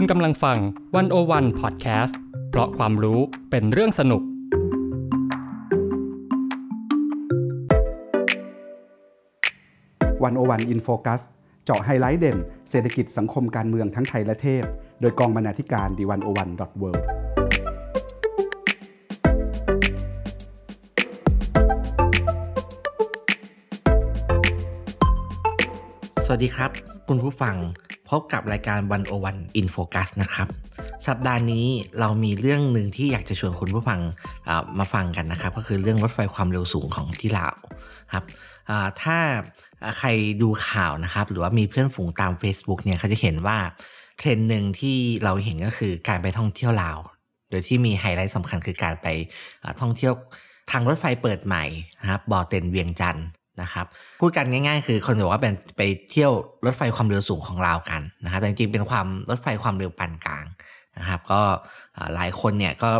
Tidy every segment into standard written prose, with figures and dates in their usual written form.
คุณกำลังฟัง101 Podcast เพราะความรู้เป็นเรื่องสนุก101 in focus เจาะไฮไลท์เด่นเศรษฐกิจสังคมการเมืองทั้งไทยและเทศโดยกองบรรณาธิการ the101.worldสวัสดีครับคุณผู้ฟังพบกับรายการ 101 in focus นะครับสัปดาห์นี้เรามีเรื่องหนึ่งที่อยากจะชวนคุณผู้ฟังมาฟังกันนะครับก็คือเรื่องรถไฟความเร็วสูงของที่ลาวครับถ้าใครดูข่าวนะครับหรือว่ามีเพื่อนฝูงตาม Facebook เนี่ยเขาจะเห็นว่าเทรนด์หนึ่งที่เราเห็นก็คือการไปท่องเที่ยวลาวโดยที่มีไฮไลท์สำคัญคือการไปท่องเที่ยวทางรถไฟเปิดใหม่นะครับบ่อเต็นเวียงจันทน์นะครับพูดกันง่ายๆคือคนบอกว่าเป็นไปเที่ยวรถไฟความเร็วสูงของลาวกันนะครับแต่จริงๆเป็นความรถไฟความเร็วปานกลางนะครับก็หลายคนเนี่ยก็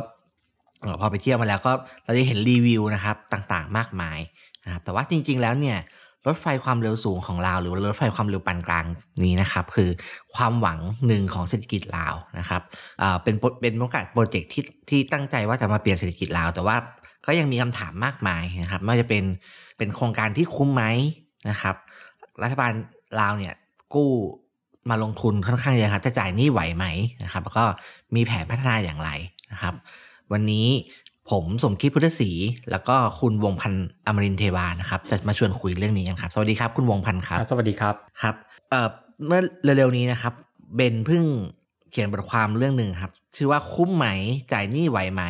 พอไปเที่ยวมาแล้วก็เราจะเห็นรีวิวนะครับต่างๆมากมายนะครับแต่ว่าจริงๆแล้วเนี่ยรถไฟความเร็วสูงของลาวหรือรถไฟความเร็วปานกลางนี้นะครับคือความหวังหนึ่งของเศรษฐกิจลาวนะครับเป็นโปรเจกต์ที่ตั้งใจว่าจะมาเปลี่ยนเศรษฐกิจลาวแต่ว่าก็ยังมีคำถามมากมายนะครับไม่ว่าจะเป็นโครงการที่คุ้มไหมนะครับรัฐบาลลาวเนี่ยกู้มาลงทุนค่อนข้างเยอะครับจะจ่ายหนี้ไหวไหมนะครับแล้วก็มีแผนพัฒนาอย่างไรนะครับวันนี้ผมสมคิดพุทธศรีแล้วก็คุณวงพันธ์อมรินทร์เทวานะครับจะมาชวนคุยเรื่องนี้กันครับสวัสดีครับคุณวงพันธ์ครับสวัสดีครับครับเมื่อเร็วๆนี้นะครับเบนเพิ่งเขียนบทความเรื่องนึงครับชื่อว่าคุ้มไหมจ่ายหนี้ไหวไหม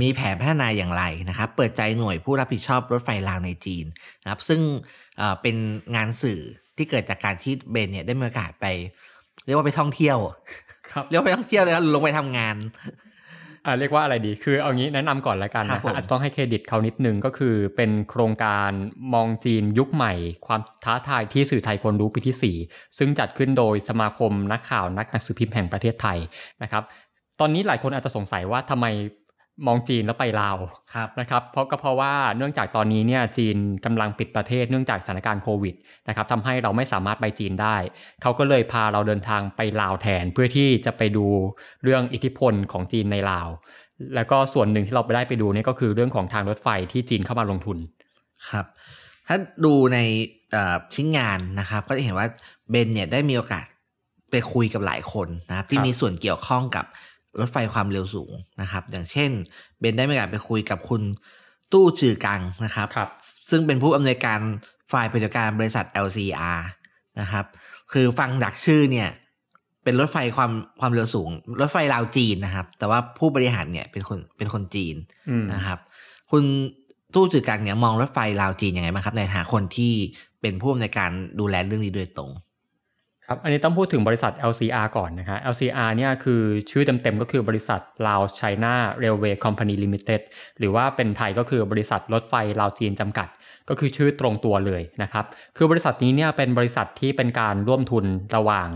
มีแผนพัฒนาอย่างไรนะครับเปิดใจหน่วยผู้รับผิดชอบรถไฟรางในจีนนะครับซึ่งเป็นงานสื่อที่เกิดจากการที่เบนเนี่ยได้มีโอกาสไปเรียกว่าไปท่องเที่ยวครับเรียกว่าไปท่องเที่ยวเลยนะลงไปทำงานเรียกว่าอะไรดีคือเอางี้แนะนำก่อนละกันนะอาจจะต้องให้เครดิตเขานิดนึงก็คือเป็นโครงการมองจีนยุคใหม่ความท้าทายที่สื่อไทยควรรู้ปีที่4ซึ่งจัดขึ้นโดยสมาคมนักข่าวนักหนังสือพิมพ์แห่งประเทศไทยนะครับตอนนี้หลายคนอาจจะสงสัยว่าทำไมมองจีนแล้วไปลาวนะครับเพราะว่าเนื่องจากตอนนี้เนี่ยจีนกำลังปิดประเทศเนื่องจากสถานการณ์โควิดนะครับทำให้เราไม่สามารถไปจีนได้เขาก็เลยพาเราเดินทางไปลาวแทนเพื่อที่จะไปดูเรื่องอิทธิพลของจีนในลาวแล้วก็ส่วนหนึ่งที่เราได้ไปดูเนี่ยก็คือเรื่องของทางรถไฟที่จีนเข้ามาลงทุนครับถ้าดูในชิ้นงานนะครับก็จะเห็นว่าเบนเนี่ยได้มีโอกาสไปคุยกับหลายคนนะครับที่มีส่วนเกี่ยวข้องกับรถไฟความเร็วสูงนะครับอย่างเช่นเบนได้มีโอกาสไปคุยกับคุณตู้จือกังนะครับซึ่งเป็นผู้อำนวยการฝ่ายปฏิบัติการบริษัท LCR นะครับคือฟังดักชื่อเนี่ยเป็นรถไฟความเร็วสูงรถไฟลาวจีนนะครับแต่ว่าผู้บริหารเนี่ยเป็นคนจีนนะครับคุณตู้จือกังเนี่ยมองรถไฟลาวจีนยังไงบ้างครับในฐานะคนที่เป็นผู้อำนวยการดูแลเรื่องนี้โดยตรงครับอันนี้ต้องพูดถึงบริษัท LCR ก่อนนะคะ LCR เนี่ยคือชื่อเต็มๆก็คือบริษัท Laos China Railway Company Limited หรือว่าเป็นไทยก็คือบริษัทรถไฟลาวจีนจำกัดก็คือชื่อตรงตัวเลยนะครับคือบริษัทนี้เนี่ยเป็นบริษัทที่เป็นการร่วมทุนระหว่าง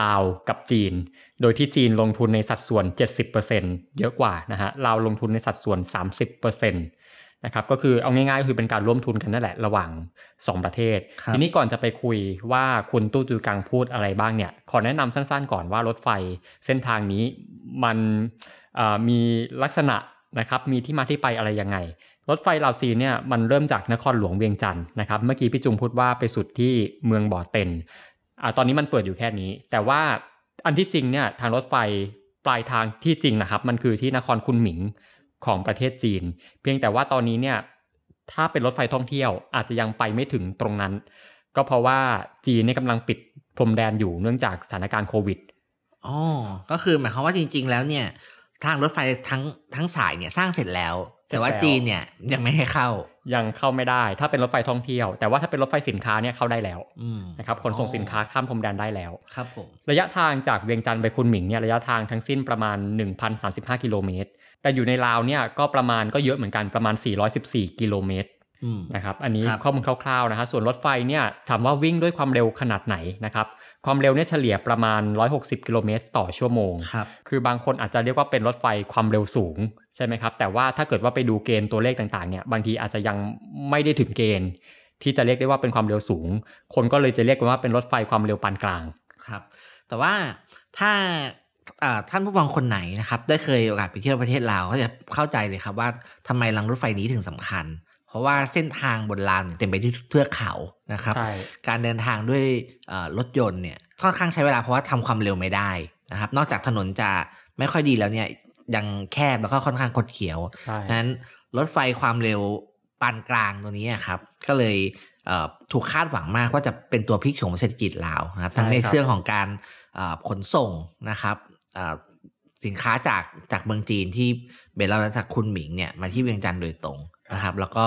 ลาวกับจีนโดยที่จีนลงทุนในสัดส่วน 70% เยอะกว่านะฮะลาวลงทุนในสัดส่วน 30%นะครับก็คือเอาง่ายๆก็คือเป็นการร่วมทุนกันนั่นแหละระหว่าง2ประเทศทีนี้ก่อนจะไปคุยว่าคุณตู้จือกังพูดอะไรบ้างเนี่ยขอแนะนำสั้นๆก่อนว่ารถไฟเส้นทางนี้มันมีลักษณะนะครับมีที่มาที่ไปอะไรยังไงรถไฟลาวจีนเนี่ยมันเริ่มจากนครหลวงเวียงจันทน์นะครับเมื่อกี้พี่จุงพูดว่าไปสุดที่เมืองบ่อเต็นตอนนี้มันเปิดอยู่แค่นี้แต่ว่าอันที่จริงเนี่ยทางรถไฟปลายทางที่จริงนะครับมันคือที่นครคุนหมิงของประเทศจีนเพียงแต่ว่าตอนนี้เนี่ยถ้าเป็นรถไฟท่องเที่ยวอาจจะยังไปไม่ถึงตรงนั้นก็เพราะว่าจีนเนี่ยกำลังปิดพรมแดนอยู่เนื่องจากสถานการณ์โควิดอ๋อก็คือหมายความว่าจริงๆแล้วเนี่ยทางรถไฟทั้งสายเนี่ยสร้างเสร็จแล้วแต่ว่าจีนเนี่ยยังไม่ให้เข้ายังเข้าไม่ได้ถ้าเป็นรถไฟท่องเที่ยวแต่ว่าถ้าเป็นรถไฟสินค้าเนี่ยเข้าได้แล้วนะครับขนส่งสินค้าข้ามพรมแดนได้แล้วครับผมระยะทางจากเวียงจันทน์ไปคุนหมิงเนี่ยระยะทางทั้งสิ้นประมาณ 1,035 กิโลเมตรแต่อยู่ในลาวเนี่ยก็ประมาณก็เยอะเหมือนกันประมาณ414กิโลเมตรนะครับอันนี้ข้อมูลคร่าวๆนะฮะส่วนรถไฟเนี่ยถามว่าวิ่งด้วยความเร็วขนาดไหนนะครับความเร็วเนี่ยเฉลี่ยประมาณ160กิโลเมตรต่อชั่วโมง คือบางคนอาจจะเรียกว่าเป็นรถไฟความเร็วสูงใช่ไหมครับแต่ว่าถ้าเกิดว่าไปดูเกณฑ์ตัวเลขต่างๆเนี่ยบางทีอาจจะยังไม่ได้ถึงเกณฑ์ที่จะเรียกได้ว่าเป็นความเร็วสูงคนก็เลยจะเรียกกันว่าเป็นรถไฟความเร็วปานกลางครับแต่ว่าถ้า ท่านผู้ฟังคนไหนนะครับได้เคยโอกาสไปเที่ยวประเทศลาวก็จะเข้าใจเลยครับว่าทำไมรางรถไฟนี้ถึงสำคัญเพราะว่าเส้นทางบนลาวเนี่ยเต็มไปด้วยเทือกเขานะครับการเดินทางด้วยรถยนต์เนี่ยค่อนข้างใช้เวลาเพราะว่าทำความเร็วไม่ได้นะครับนอกจากถนนจะไม่ค่อยดีแล้วเนี่ยยังแคบแล้วก็ค่อนข้างคดเคี้ยวฉะนั้นรถไฟความเร็วปานกลางตัวนี้ครับก็เลยถูกคาดหวังมากว่าจะเป็นตัวพลิกโฉมเศรษฐกิจลาวนะครับทั้งในเรื่องของการขนส่งนะครับสินค้าจากเมืองจีนที่เบลารัสจากคุณหมิงเนี่ยมาที่เวียงจันทร์โดยตรงนะครับแล้วก็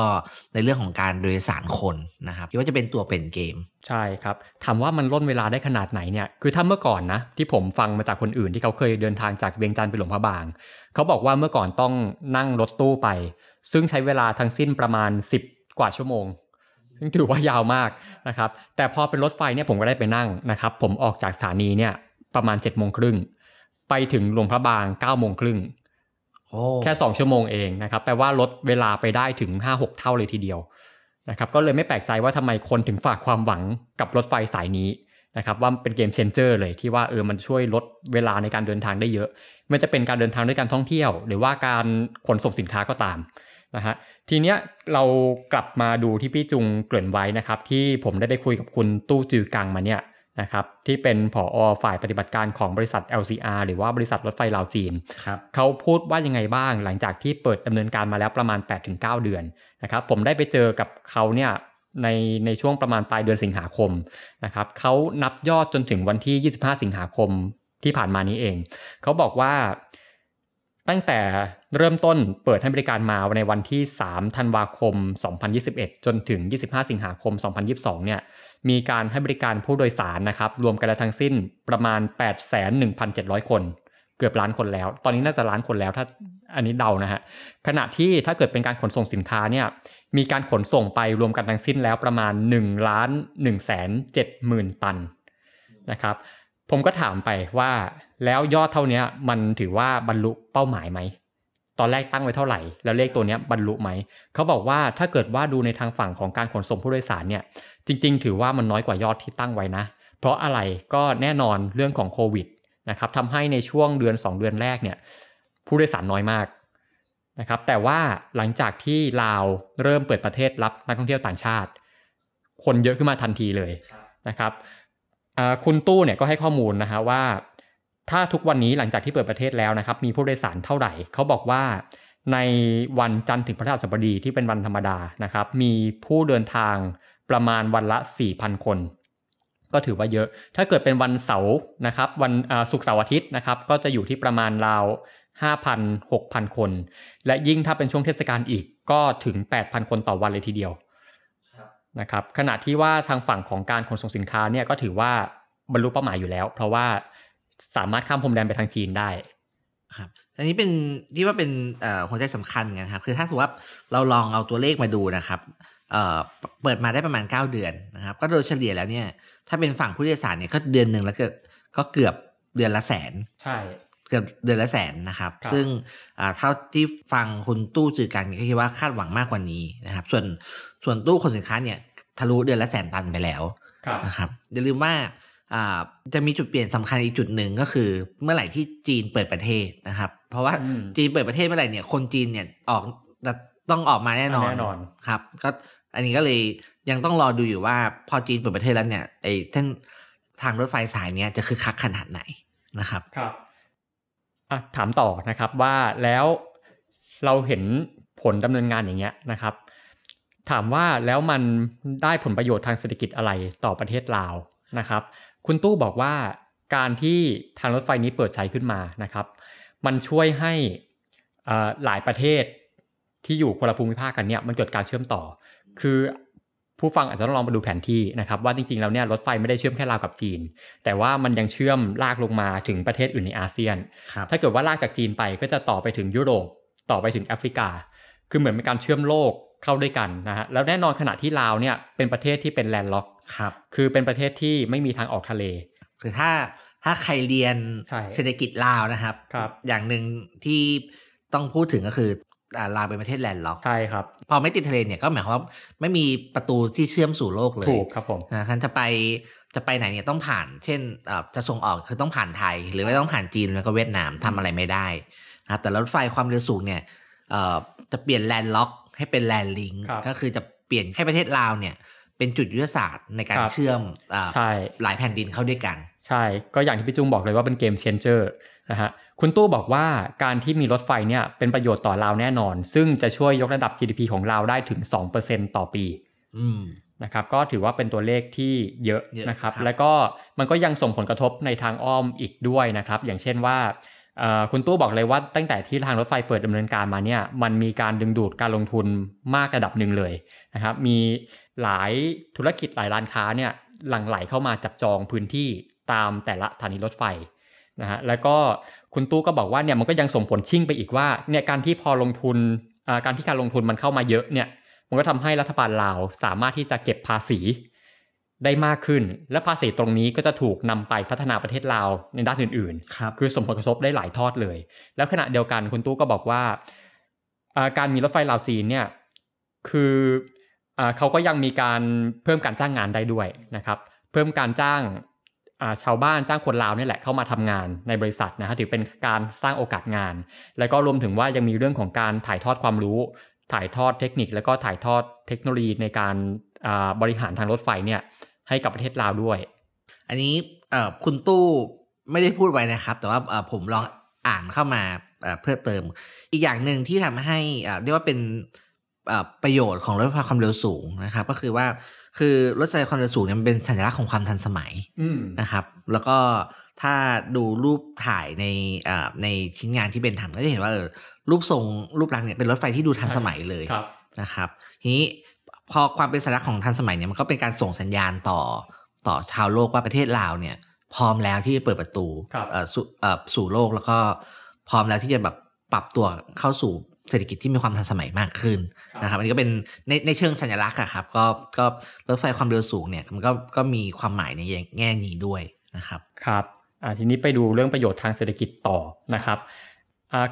ในเรื่องของการโดยสารคนนะครับคิดว่าจะเป็นตัวเป็นเกมใช่ครับถามว่ามันล่นเวลาได้ขนาดไหนเนี่ยคือถ้าเมื่อก่อนนะที่ผมฟังมาจากคนอื่นที่เขาเคยเดินทางจากเวียงจันทร์ไปหลวงพระบางเขาบอกว่าเมื่อก่อนต้องนั่งรถตู้ไปซึ่งใช้เวลาทั้งสิ้นประมาณ10กว่าชั่วโมงซึ่งถือว่ายาวมากนะครับแต่พอเป็นรถไฟเนี่ยผมก็ได้ไปนั่งนะครับผมออกจากสถานีเนี่ยประมาณ 7:30 นไปถึงหลวงพระบาง 9:30 นแค่2ชั่วโมงเองนะครับแปลว่าลดเวลาไปได้ถึง 5-6 เท่าเลยทีเดียวนะครับก็เลยไม่แปลกใจว่าทำไมคนถึงฝากความหวังกับรถไฟสายนี้นะครับว่าเป็นเกมเชนเจอร์เลยที่ว่ามันช่วยลดเวลาในการเดินทางได้เยอะไม่ว่าจะเป็นการเดินทางด้วยการท่องเที่ยวหรือว่าการขนส่งสินค้าก็ตามนะฮะทีเนี้ยเรากลับมาดูที่พี่จุงเกริ่นไว้นะครับที่ผมได้ไปคุยกับคุณตู้จือกังมาเนี่ยนะครับที่เป็นผอ.ฝ่ายปฏิบัติการของบริษัท LCR หรือว่าบริษัทรถไฟลาวจีนเขาพูดว่ายังไงบ้างหลังจากที่เปิดดำเนินการมาแล้วประมาณ 8-9 เดือนนะครับผมได้ไปเจอกับเขาเนี่ยในช่วงประมาณปลายเดือนสิงหาคมนะครับเขานับยอดจนถึงวันที่25สิงหาคมที่ผ่านมานี้เองเขาบอกว่าตั้งแต่เริ่มต้นเปิดให้บริการมาในวันที่3ธันวาคม2021จนถึง25สิงหาคม2022เนี่ยมีการให้บริการผู้โดยสารนะครับรวมกันแล้วทั้งสิ้นประมาณ 81,700 คนเกือบล้านคนแล้วตอนนี้น่าจะล้านคนแล้วถ้าอันนี้เดานะฮะขณะที่ถ้าเกิดเป็นการขนส่งสินค้าเนี่ยมีการขนส่งไปรวมกันทั้งสิ้นแล้วประมาณ 1,170,000 ตันนะครับผมก็ถามไปว่าแล้วยอดเท่านี้มันถือว่าบรรลุเป้าหมายไหมตอนแรกตั้งไว้เท่าไหร่แล้วเลขตัวนี้บรรลุไหมเขาบอกว่าถ้าเกิดว่าดูในทางฝั่งของการขนส่งผู้โดยสารเนี่ยจริงๆถือว่ามันน้อยกว่ายอดที่ตั้งไว้นะเพราะอะไรก็แน่นอนเรื่องของโควิดนะครับทำให้ในช่วงเดือน2เดือนแรกเนี่ยผู้โดยสารน้อยมากนะครับแต่ว่าหลังจากที่ลาวเริ่มเปิดประเทศรับนักท่องเที่ยวต่างชาติคนเยอะขึ้นมาทันทีเลยนะครับคุณตู้เนี่ยก็ให้ข้อมูลนะฮะว่าถ้าทุกวันนี้หลังจากที่เปิดประเทศแล้วนะครับมีผู้โดยสารเท่าไหร่เขาบอกว่าในวันจันทร์ถึงพฤหัสบดีที่เป็นวันธรรมดานะครับมีผู้เดินทางประมาณวันละ 4,000 คนก็ถือว่าเยอะถ้าเกิดเป็นวันเสาร์นะครับวันศุกร์เสาร์อาทิตย์นะครับก็จะอยู่ที่ประมาณราว 5,000-6,000 คนและยิ่งถ้าเป็นช่วงเทศกาลอีกก็ถึง 8,000 คนต่อวันเลยทีเดียวนะครับขณะที่ว่าทางฝั่งของการขนส่งสินค้าเนี่ยก็ถือว่าบรรลุเป้าหมายอยู่แล้วเพราะว่าสามารถข้ามพรมแดนไปทางจีนได้ครับอันนี้เป็นที่ว่าเป็นหัวใจสำคัญนะครับคือถ้าสมมุติว่าเราลองเอาตัวเลขมาดูนะครับเปิดมาได้ประมาณ9เดือนนะครับก็โดยเฉลี่ยแล้วเนี่ยถ้าเป็นฝั่งผู้โดยสารเนี่ยก็เดือนนึงแล้วก็เกือบเดือนละแสนใช่เกือบเดือนละแสนนะครับซึ่งเท่าที่ฟังคุณตู้จือกันก็คิดว่าคาดหวังมากกว่านี้นะครับส่วนตู้ขนสินค้าเนี่ยทะลุเดือนละแสนตันไปแล้วนะครับอย่าลืมว่าจะมีจุดเปลี่ยนสำคัญอีกจุดหนึ่งก็คือเมื่อไหร่ที่จีนเปิดประเทศนะครับเพราะว่าจีนเปิดประเทศเมื่อไหร่เนี่ยคนจีนเนี่ยต้องออกมาแน่นอนครับก็อันนี้ก็เลยยังต้องรอดูอยู่ว่าพอจีนเปิดประเทศแล้วเนี่ยไอ้เส้นทางรถไฟสายเนี่ยจะคึกคักขนาดไหนนะครับครับถามต่อนะครับว่าแล้วเราเห็นผลดำเนินงานอย่างเงี้ยนะครับถามว่าแล้วมันได้ผลประโยชน์ทางเศรษฐกิจอะไรต่อประเทศลาวนะครับคุณตู้บอกว่าการที่ทางรถไฟนี้เปิดใช้ขึ้นมานะครับมันช่วยให้หลายประเทศที่อยู่คนละภูมิภาคกันเนี่ยมันเกิดการเชื่อมต่อคือผู้ฟังอาจจะต้องลองมาดูแผนที่นะครับว่าจริงๆแล้วเนี่ยรถไฟไม่ได้เชื่อมแค่ลาวกับจีนแต่ว่ามันยังเชื่อมลากลงมาถึงประเทศอื่นในอาเซียนถ้าเกิดว่าลากจากจีนไปก็จะต่อไปถึงยุโรปต่อไปถึงแอฟริกาคือเหมือนเป็นการเชื่อมโลกเข้าด้วยกันนะฮะแล้วแน่นอนขณะที่ลาวเนี่ยเป็นประเทศที่เป็นแลนด์ล็อกคือเป็นประเทศที่ไม่มีทางออกทะเลคือถ้าใครเรียนเศรษฐกิจลาวนะครับอย่างนึงที่ต้องพูดถึงก็คือลาวเป็นประเทศแลนด์ล็อกใช่ครับพอไม่ติดทะเลเนี่ยก็หมายความว่าไม่มีประตูที่เชื่อมสู่โลกเลยถูกครับผมนะท่านจะไป จะไปไหนเนี่ยต้องผ่านเช่นจะส่งออกคือต้องผ่านไทยหรือไม่ต้องผ่านจีนแล้วก็เวียดนามทำอะไรไม่ได้นะครับแต่รถไฟความเร็วสูงเนี่ยจะเปลี่ยนแลนด์ล็อกให้เป็นแลนด์ลิงก์ก็คือจะเปลี่ยนให้ประเทศลาวเนี่ยเป็นจุดยุทธศาสตร์ในการเชื่อมหลายแผ่นดินเข้าด้วยกันใช่ก็อย่างที่พี่จุ้มบอกเลยว่าเป็นเกมเชนเจอร์นะฮะคุณตู้บอกว่าการที่มีรถไฟเนี่ยเป็นประโยชน์ต่อลาวแน่นอนซึ่งจะช่วยยกระดับ GDP ของลาวได้ถึง 2% ต่อปีนะครับก็ถือว่าเป็นตัวเลขที่เยอะนะครับแล้วก็มันก็ยังส่งผลกระทบในทางอ้อมอีกด้วยนะครับอย่างเช่นว่าคุณตู้บอกเลยว่าตั้งแต่ที่ทางรถไฟเปิดดำเนินการมาเนี่ยมันมีการดึงดูดการลงทุนมากระดับหนึ่งเลยนะครับมีหลายธุรกิจหลายร้านค้าเนี่ยหลั่งไหลเข้ามาจับจองพื้นที่ตามแต่ละสถานีรถไฟนะฮะแล้วก็คุณตู้ก็บอกว่าเนี่ยมันก็ยังส่งผลชิ่งไปอีกว่าเนี่ยการที่การลงทุนมันเข้ามาเยอะเนี่ยมันก็ทำให้รัฐบาลลาวสามารถที่จะเก็บภาษีได้มากขึ้นและภาษีตรงนี้ก็จะถูกนำไปพัฒนาประเทศลาวในด้านอื่นๆ คือส่งผลกระทบได้หลายทอดเลยแล้วขณะเดียวกันคุณตู้ก็บอกว่าการมีรถไฟลาวจีนเนี่ยคือเขาก็ยังมีการเพิ่มการจ้างงานได้ด้วยนะครับเพิ่มการจ้างชาวบ้านจ้างคนลาวนี่แหละเข้ามาทำงานในบริษัทนะฮะถือเป็นการสร้างโอกาสงานแล้วก็รวมถึงว่ายังมีเรื่องของการถ่ายทอดความรู้ถ่ายทอดเทคนิคแล้วก็ถ่ายทอดเทคโนโลยีในการบริหารทางรถไฟเนี่ยให้กับประเทศลาวด้วยอันนี้คุณตู้ไม่ได้พูดไว้นะครับแต่ว่าผมลองอ่านเข้ามาเพื่อเติมอีกอย่างนึงที่ทำให้เรียกว่าเป็นประโยชน์ของรถไฟความเร็วสูงนะครับก็คือว่าคือรถไฟความเร็วสูงเนี่ยมันเป็นสัญลักษณ์ของความทันสมัยนะครับแล้วก็ถ้าดูรูปถ่ายในชิ้นงานที่เป็นทำก็จะเห็นว่ารูปทรงรูปลักษณ์เนี่ยเป็นรถไฟที่ดูทันสมัยเลยนะครับทีนี้พอความเป็นสัญลักษณ์ของทันสมัยเนี่ยมันก็เป็นการส่งสัญญาณต่อชาวโลกว่าประเทศลาวเนี่ยพร้อมแล้วที่จะเปิดประตูสู่โลกแล้วก็พร้อมแล้วที่จะแบบปรับตัวเข้าสู่เศรษฐกิจที่มีความทันสมัยมากขึ้นนะครับอันนี้ก็เป็นในเชิงสัญลักษณ์ครับก็รถไฟความเร็วสูงเนี่ยมันก็มีความหมายในแง่นี้ด้วยนะครับครับทีนี้ไปดูเรื่องประโยชน์ทางเศรษฐกิจต่อนะครับ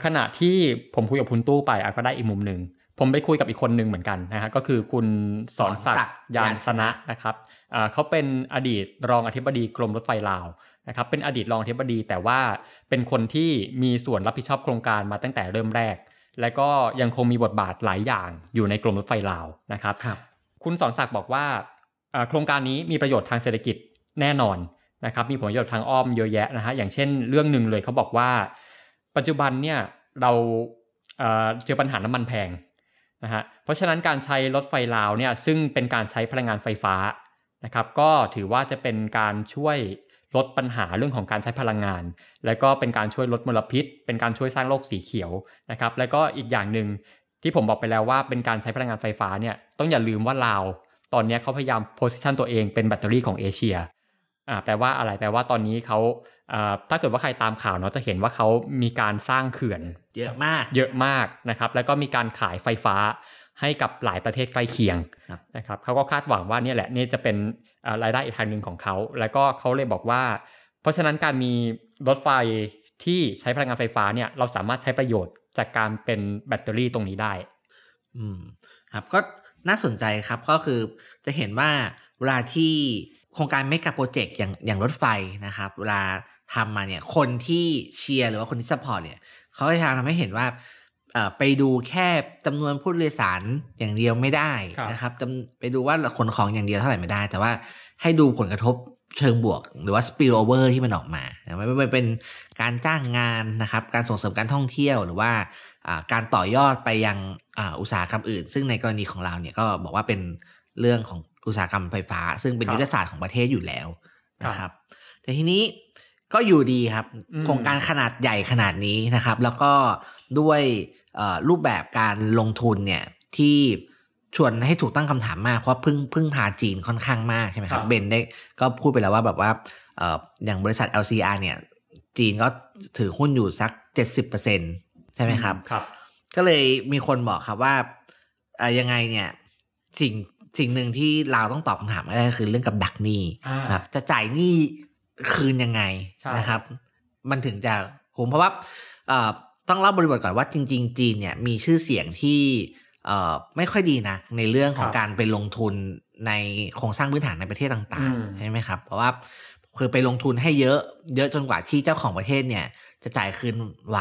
ขณะที่ผมคุยกับคุณตู้ไปก็ได้อีกมุมนึงผมไปคุยกับอีกคนนึงเหมือนกันนะฮะก็คือคุณสอนศักดิ์ยานสนะนะครับเขาเป็นอดีตรองอธิบดีกรมรถไฟลาวนะครับเป็นอดีตรองอธิบดีแต่ว่าเป็นคนที่มีส่วนรับผิดชอบโครงการมาตั้งแต่เริ่มแรกและก็ยังคงมีบทบาทหลายอย่างอยู่ในกรมรถไฟลาวนะครับคุณสอนศักดิ์บอกว่าโครงการนี้มีประโยชน์ทางเศรษฐกิจแน่นอนนะครับมีผลประโยชน์ทางอ้อมเยอะแยะนะฮะอย่างเช่นเรื่องนึงเลยเขาบอกว่าปัจจุบันเนี่ยเราเจอปัญหาน้ำมันแพงนะฮะเพราะฉะนั้นการใช้รถไฟลาวเนี่ยซึ่งเป็นการใช้พลังงานไฟฟ้านะครับก็ถือว่าจะเป็นการช่วยลดปัญหาเรื่องของการใช้พลังงานและก็เป็นการช่วยลดมลพิษเป็นการช่วยสร้างโลกสีเขียวนะครับและก็อีกอย่างนึงที่ผมบอกไปแล้วว่าเป็นการใช้พลังงานไฟฟ้าเนี่ยต้องอย่าลืมว่าลาวตอนนี้เขาพยายามโพสิชันตัวเองเป็นแบตเตอรี่ของเอเชียแปลว่าอะไรแปลว่าตอนนี้เขาถ้าเกิดว่าใครตามข่าวเนาะจะเห็นว่าเขามีการสร้างเขื่อนเยอะมากนะครับแล้วก็มีการขายไฟฟ้าให้กับหลายประเทศใกล้เคียงนะครับเขาก็คาดหวังว่านี่แหละนี่จะเป็นรายได้อีกทางนึงของเขาแล้วก็เขาเลยบอกว่าเพราะฉะนั้นการมีรถไฟที่ใช้พลังงานไฟฟ้าเนี่ยเราสามารถใช้ประโยชน์จากการเป็นแบตเตอรี่ตรงนี้ได้ครับก็น่าสนใจครับก็คือจะเห็นว่าเวลาที่โครงการเมกะโปรเจกต์อย่างรถไฟนะครับเวลาทำมาเนี่ยคนที่เชียร์หรือว่าคนที่ซัพพอร์ตเนี่ยเขาจะทำให้เห็นว่าไปดูแค่จำนวนผู้โดยสารอย่างเดียวไม่ได้นะครับไปดูว่าขนของอย่างเดียวเท่าไหร่ไม่ได้แต่ว่าให้ดูผลกระทบเชิงบวกหรือว่า spillover ที่มันออกมาไม่เป็นการจ้างงานนะครับการส่งเสริมการท่องเที่ยวหรือว่าการต่อยอดไปยังอุตสาหกรรมอื่นซึ่งในกรณีของเราเนี่ยก็บอกว่าเป็นเรื่องของอุตสาหกรรมไฟฟ้าซึ่งเป็นยุทธศาสตร์ของประเทศอยู่แล้วนะครับแต่ทีนี้ก็อยู่ดีครับโครงการขนาดใหญ่ขนาดนี้นะครับแล้วก็ด้วยรูปแบบการลงทุนเนี่ยที่ชวนให้ถูกตั้งคำถามมากเพราะพึ่งพาจีนค่อนข้างมากใช่ไหมครับเบนได้ก็พูดไปแล้วว่าแบบว่าอย่างบริษัท LCR เนี่ยจีนก็ถือหุ้นอยู่สัก 70% ใช่ไหมครับก็เลยมีคนบอกครับว่ายังไงเนี่ยสิ่งหนึ่งที่เราต้องตอบคำถามได้ก็คือเรื่องกับดักหนี้ครับจะจ่ายหนี้คืนยังไงนะครับมันถึงจะผมเพราะว่าต้องเล่าบริบทก่อนว่าจริงๆจีนเนี่ยมีชื่อเสียงที่ไม่ค่อยดีนะในเรื่องของการไปลงทุน ในโครงสร้างพื้นฐานในประเทศต่างๆใช่ไหมครับเพราะว่าคือไปลงทุนให้เยอะเยอะจนกว่าที่เจ้าของประเทศเนี่ยจะจ่ายคืนไหว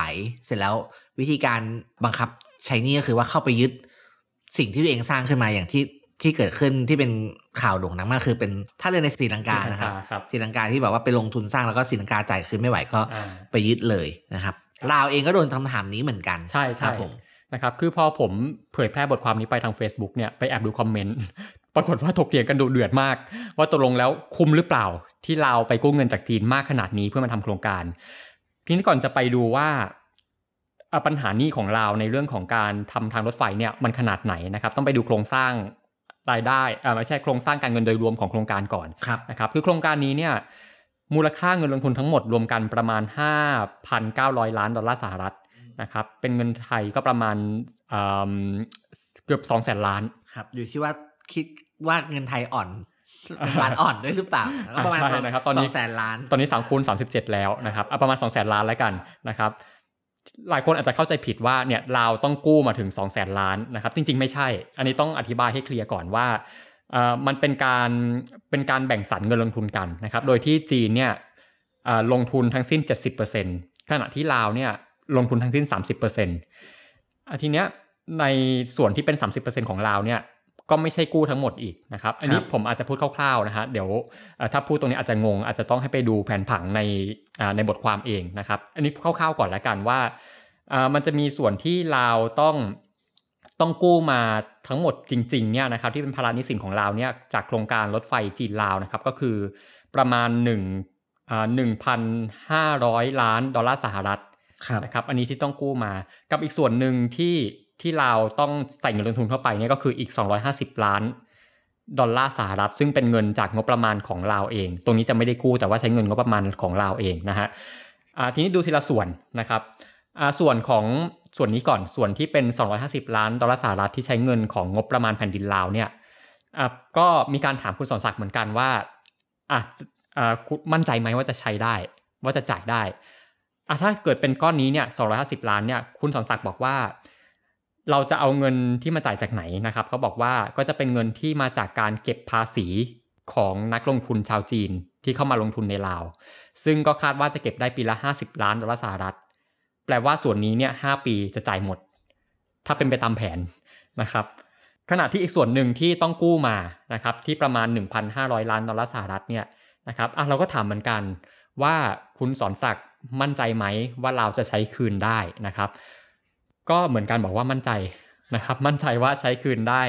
เสร็จแล้ววิธีการบังคับใช้นี่ก็คือว่าเข้าไปยึดสิ่งที่ตัวเองสร้างขึ้นมาอย่างที่เกิดขึ้นที่เป็นข่าวโด่งดังมากคือเป็นถ้าเรื่องในศรีลังกานะครับศรีลังกาที่แบบว่าไปลงทุนสร้างแล้วก็ศรีลังกาจ่ายคืนไม่ไหวก็ไปยึดเลยนะครับลาวเองก็โดนคำถามนี้เหมือนกันใช่ครับผมนะครับคือพอผมเผยแพร่บทความนี้ไปทาง Facebook เนี่ยไปแอบดูคอมเมนต์ปรากฏว่าถกเถียงกันดุเดือดมากว่าตกลงแล้วคุ้มหรือเปล่าที่ลาวไปกู้เงินจากจีนมากขนาดนี้เพื่อมาทำโครงการทีนี้ก่อนจะไปดูว่าปัญหานี้ของลาวในเรื่องของการทำทางรถไฟเนี่ยมันขนาดไหนนะครับต้องไปดูโครงสร้างรายได้ไม่ใช่โครงสร้างการเงินโดยรวมของโครงการก่อนนะครับคือโครงการนี้เนี่ยมูลค่าเงินลงทุนทั้งหมดรวมกันประมาณ 5,900 ล้านดอลลาร์สหรัฐนะครับเป็นเงินไทยก็ประมาณเกือบ 200,000 ล้านครับอยู่ที่ว่าคิดว่าเงินไทยอ่อนบาทอ่อนด้วยหรือเปล่าประมาณ 200,000 ล้านตอนนี้3 คูณ 37แล้วนะครับประมาณ 200,000 ล้านแล้วกันนะครับหลายคนอาจจะเข้าใจผิดว่าเนี่ยลาวต้องกู้มาถึง 200,000 ล้านนะครับจริงๆไม่ใช่อันนี้ต้องอธิบายให้เคลียร์ก่อนว่ามันเป็นการแบ่งสรรเงินลงทุนกันนะครับโดยที่จีนเนี่ยลงทุนทั้งสิ้น 70% ขณะที่ลาวเนี่ยลงทุนทั้งสิ้น 30% ทีเนี้ยในส่วนที่เป็น 30% ของลาวเนี่ยก็ไม่ใช่กู้ทั้งหมดอีกนะครับอันนี้ผมอาจจะพูดคร่าวๆนะฮะเดี๋ยวถ้าพูดตรงนี้อาจจะงงอาจจะต้องให้ไปดูแผนผังในบทความเองนะครับอันนี้คร่าวๆก่อนละกันว่ามันจะมีส่วนที่ลาวต้องกู้มาทั้งหมดจริงๆเนี่ยนะครับที่เป็นภาระหนี้สินของลาวเนี่ยจากโครงการรถไฟจีนลาวนะครับก็คือประมาณ 1,500 ล้านดอลลาร์สหรัฐนะครับอันนี้ที่ต้องกู้มากับอีกส่วนหนึ่งที่ลาวต้องใส่เงินลงทุนเข้าไปเนี่ยก็คืออีก250ล้านดอลลาร์สหรัฐซึ่งเป็นเงินจากงบประมาณของลาวเองตรงนี้จะไม่ได้กู้แต่ว่าใช้เงินงบประมาณของลาวเองนะฮะทีนี้ดูทีละส่วนนะครับส่วนของส่วนนี้ก่อนส่วนที่เป็น250ล้านดอลลาร์สหรัฐที่ใช้เงินของงบประมาณแผ่นดินลาวเนี่ยก็มีการถามคุณสอนศักดิ์เหมือนกันว่ามั่นใจไหมว่าจะใช้ได้ว่าจะจ่ายได้ถ้าเกิดเป็นก้อนนี้เนี่ย250ล้านเนี่ยคุณสอนศักดิ์บอกว่าเราจะเอาเงินที่มาจ่ายจากไหนนะครับเขาบอกว่าก็จะเป็นเงินที่มาจากการเก็บภาษีของนักลงทุนชาวจีนที่เข้ามาลงทุนในลาวซึ่งก็คาดว่าจะเก็บได้ปีละ50ล้านดอลลาร์สหรัฐแปลว่าส่วนนี้เนี่ย5ปีจะจ่ายหมดถ้าเป็นไปตามแผนนะครับขณะที่อีกส่วนหนึ่งที่ต้องกู้มานะครับที่ประมาณ 1,500 ล้านดอลลาร์สหรัฐเนี่ยนะครับเราก็ถามเหมือนกันว่าคุณสอนศักดิ์มั่นใจไหมว่าเราจะใช้คืนได้นะครับก็เหมือนกันบอกว่ามั่นใจนะครับมั่นใจว่าใช้คืนได้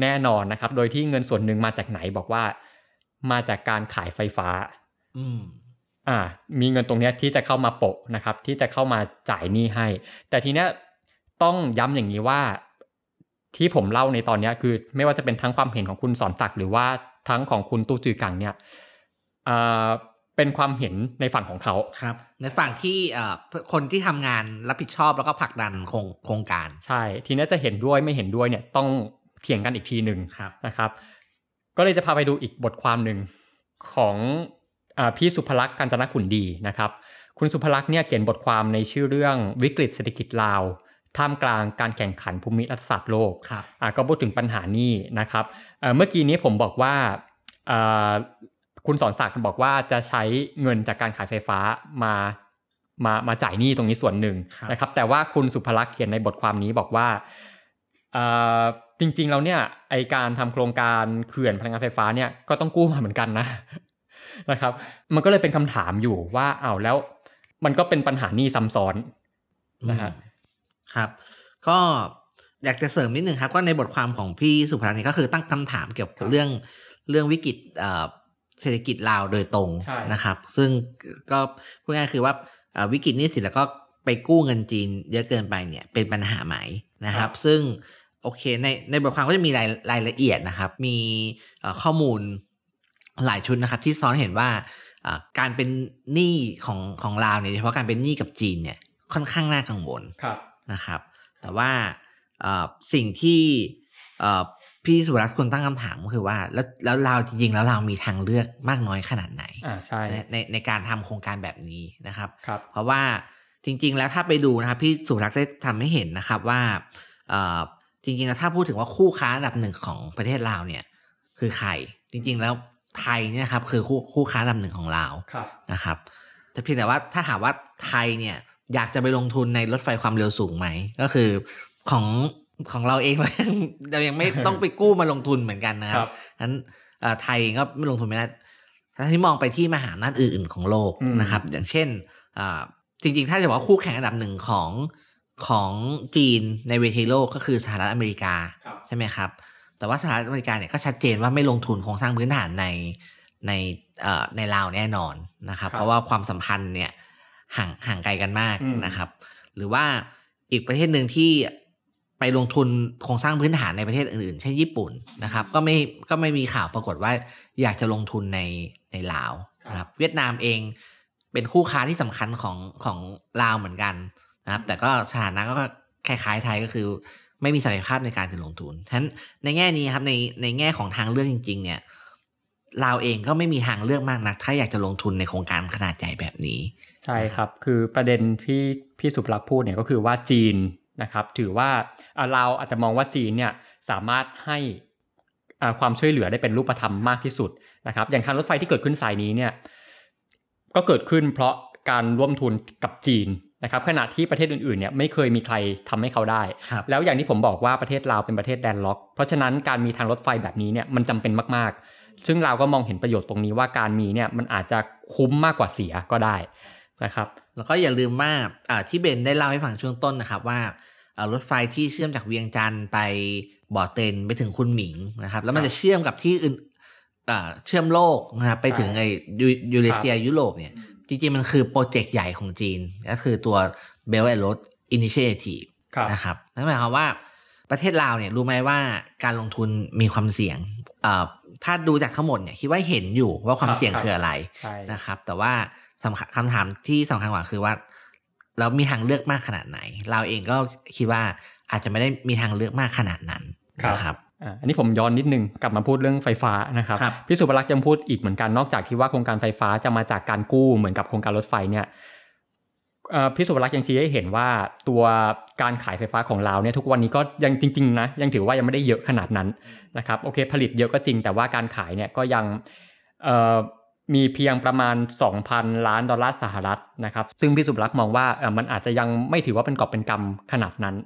แน่นอนนะครับโดยที่เงินส่วนหนึ่งมาจากไหนบอกว่ามาจากการขายไฟฟ้ามีเงินตรงนี้ที่จะเข้ามาโปะนะครับที่จะเข้ามาจ่ายหนี้ให้แต่ทีเนี้ยต้องย้ำอย่างนี้ว่าที่ผมเล่าในตอนนี้คือไม่ว่าจะเป็นทั้งความเห็นของคุณสอนศักดิ์หรือว่าทั้งของคุณตู้จือกังเนี่ยเป็นความเห็นในฝั่งของเขาครับในฝั่งที่คนที่ทำงานรับผิดชอบแล้วก็ผลักดันโครงการใช่ทีนี้จะเห็นด้วยไม่เห็นด้วยเนี่ยต้องเถียงกันอีกทีหนึ่งนะครับก็เลยจะพาไปดูอีกบทความหนึ่งของพี่สุภลักษณ์กาญจนขุนดีนะครับคุณสุภลักษณ์เนี่ยเขียนบทความในชื่อเรื่องวิกฤตเศรษฐกิจลาวท่ามกลางการแข่งขันภูมิรัฐศาสตร์โลกก็พูดถึงปัญหานี้นะครับเมื่อกี้นี้ผมบอกว่าคุณสอนศักดิ์บอกว่าจะใช้เงินจากการขายไฟฟ้ามาจ่ายหนี้ตรงนี้ส่วนหนึ่งนะครับแต่ว่าคุณสุภลักษณ์เขียนในบทความนี้บอกว่าจริงๆแล้วเนี่ยไอการทำโครงการเขื่อนพลังงานไฟฟ้าเนี่ยก็ต้องกู้มาเหมือนกันนะนะครับมันก็เลยเป็นคำถามอยู่ว่าเอาแล้วมันก็เป็นปัญหาหนี้ซ้ำซ้อนนะฮะครับก็อยากจะเสริมนิดนึงครับก็ในบทความของพี่สุภลักษณ์นี่ก็คือตั้งคำถามเกี่ยวกับเรื่องวิกฤตเศรษฐกิจลาวโดยตรงนะครับซึ่งก็พูดง่ายคือว่าวิกฤตนี้สิแล้วก็ไปกู้เงินจีนเยอะเกินไปเนี่ยเป็นปัญหาไหมนะครับซึ่งโอเคในบทความก็จะมีรายละเอียดนะครับมีข้อมูลหลายชุดนะครับที่ซ้อนเห็นว่าการเป็นหนี้ของลาวเนี่ยโดยเฉพาะการเป็นหนี้กับจีนเนี่ยค่อนข้างน่ากังวลนะครับแต่ว่าสิ่งที่พี่สุรัสควรตั้งคำถามก็คือว่าแล้วเราจริงๆแล้วเรามีทางเลือกมากน้อยขนาดไหนในการทำโครงการแบบนี้นะครับเพราะว่าจริงๆแล้วถ้าไปดูนะครับพี่สุรัสได้ทำให้เห็นนะครับว่าจริงๆแล้วถ้าพูดถึงว่าคู่ค้าอันดับหนึ่งของประเทศลาวเนี่ยค คือไข่จริงๆแล้วไทยเนี่ยครับคือคู่ค้าลำหนึ่งของลาวนะครับแต่เพียงแต่ว่าถ้าถามว่าไทยเนี่ยอยากจะไปลงทุนในรถไฟความเร็วสูงไหมก็คือของเราเองเรายังไม่ต้องไปกู้มาลงทุนเหมือนกันนะครับนั้นไทยก็ไม่ลงทุนไม่ได้ถ้าที่มองไปที่มหาอำนาจอื่นๆของโลกนะครับอย่างเช่นจริงๆถ้าจะบอกว่าคู่แข่งอันดับหนึ่งของจีนในเวทีโลกก็คือสหรัฐอเมริกาใช่ไหมครับแต่ว่าสหรัฐอเมริกาเนี่ยก็ชัดเจนว่าไม่ลงทุนโครงสร้างพื้นฐานในลาวแน่นอนนะครับเพราะว่าความสัมพันธ์เนี่ยห่างไกลกันมากนะครับหรือว่าอีกประเทศหนึ่งที่ไปลงทุนโครงสร้างพื้นฐานในประเทศอื่นๆเช่นญี่ปุ่นนะครับก็ไม่มีข่าวปรากฏว่าอยากจะลงทุนในลาวนะครับเวียดนามเองเป็นคู่ค้าที่สำคัญของลาวเหมือนกันนะครับแต่ก็สถานะก็คล้ายๆไทยก็คือไม่มีศักยภาพในการจะลงทุนฉะนั้นในแง่นี้ครับในแง่ของทางเลือกจริงๆเนี่ยลาวเองก็ไม่มีทางเลือกมากนักถ้าอยากจะลงทุนในโครงการขนาดใหญ่แบบนี้ใช่ครับคือประเด็นที่พี่สุภลักษณ์พูดเนี่ยก็คือว่าจีนนะครับถือว่าเราอาจจะมองว่าจีนเนี่ยสามารถให้ความช่วยเหลือได้เป็นรูปธรรมมากที่สุดนะครับอย่างทางรถไฟที่เกิดขึ้นสายนี้เนี่ยก็เกิดขึ้นเพราะการร่วมทุนกับจีนนะครับขณะที่ประเทศอื่นๆเนี่ยไม่เคยมีใครทำให้เขาได้แล้วอย่างที่ผมบอกว่าประเทศลาวเป็นประเทศแดนล็อกเพราะฉะนั้นการมีทางรถไฟแบบนี้เนี่ยมันจำเป็นมากๆซึ่งลาวก็มองเห็นประโยชน์ตรงนี้ว่าการมีเนี่ยมันอาจจะคุ้มมากกว่าเสียก็ได้นะครับแล้วก็อย่าลืมว่าที่เบนได้เล่าให้ฟังช่วงต้นนะครับว่ารถไฟที่เชื่อมจากเวียงจันทร์ไปบ่อเต็นไปถึงคุนหมิงนะครับแล้วมันจะเชื่อมกับที่อื่นเชื่อมโลกนะครับไปถึงไอ้ยูเรเซียยุโรปเนี่ยจริงๆมันคือโปรเจกต์ใหญ่ของจีนก็คือตัว Belt and Road Initiative นะครับนั่นหมายความว่าประเทศลาวเนี่ยรู้ไหมว่าการลงทุนมีความเสี่ยงถ้าดูจากทั้งหมดเนี่ยคิดว่าเห็นอยู่ว่าความเสี่ยงคืออะไรนะครับแต่ว่าคำถามที่สำคัญกว่าคือว่าเรามีทางเลือกมากขนาดไหนเราเองก็คิดว่าอาจจะไม่ได้มีทางเลือกมากขนาดนั้นนะครับอันนี้ผมย้อนนิดนึงกลับมาพูดเรื่องไฟฟ้านะครับพี่สุภลักษณ์ยังพูดอีกเหมือนกันนอกจากที่ว่าโครงการไฟฟ้าจะมาจากการกู้เหมือนกับโครงการรถไฟเนี่ยพี่สุภลักษณ์ยังชี้ให้เห็นว่าตัวการขายไฟฟ้าของเราเนี่ยทุกวันนี้ก็ยังจริงๆนะยังถือว่ายังไม่ได้เยอะขนาดนั้นนะครับโอเคผลิตเยอะก็จริงแต่ว่าการขายเนี่ยก็ยังมีเพียงประมาณ 2,000 ล้านดอลลาร์สหรัฐนะครับซึ่งพี่สุภลักษณ์มองว่ามันอาจจะยังไม่ถือว่าเป็นกอบเป็นกำขนาดนั้น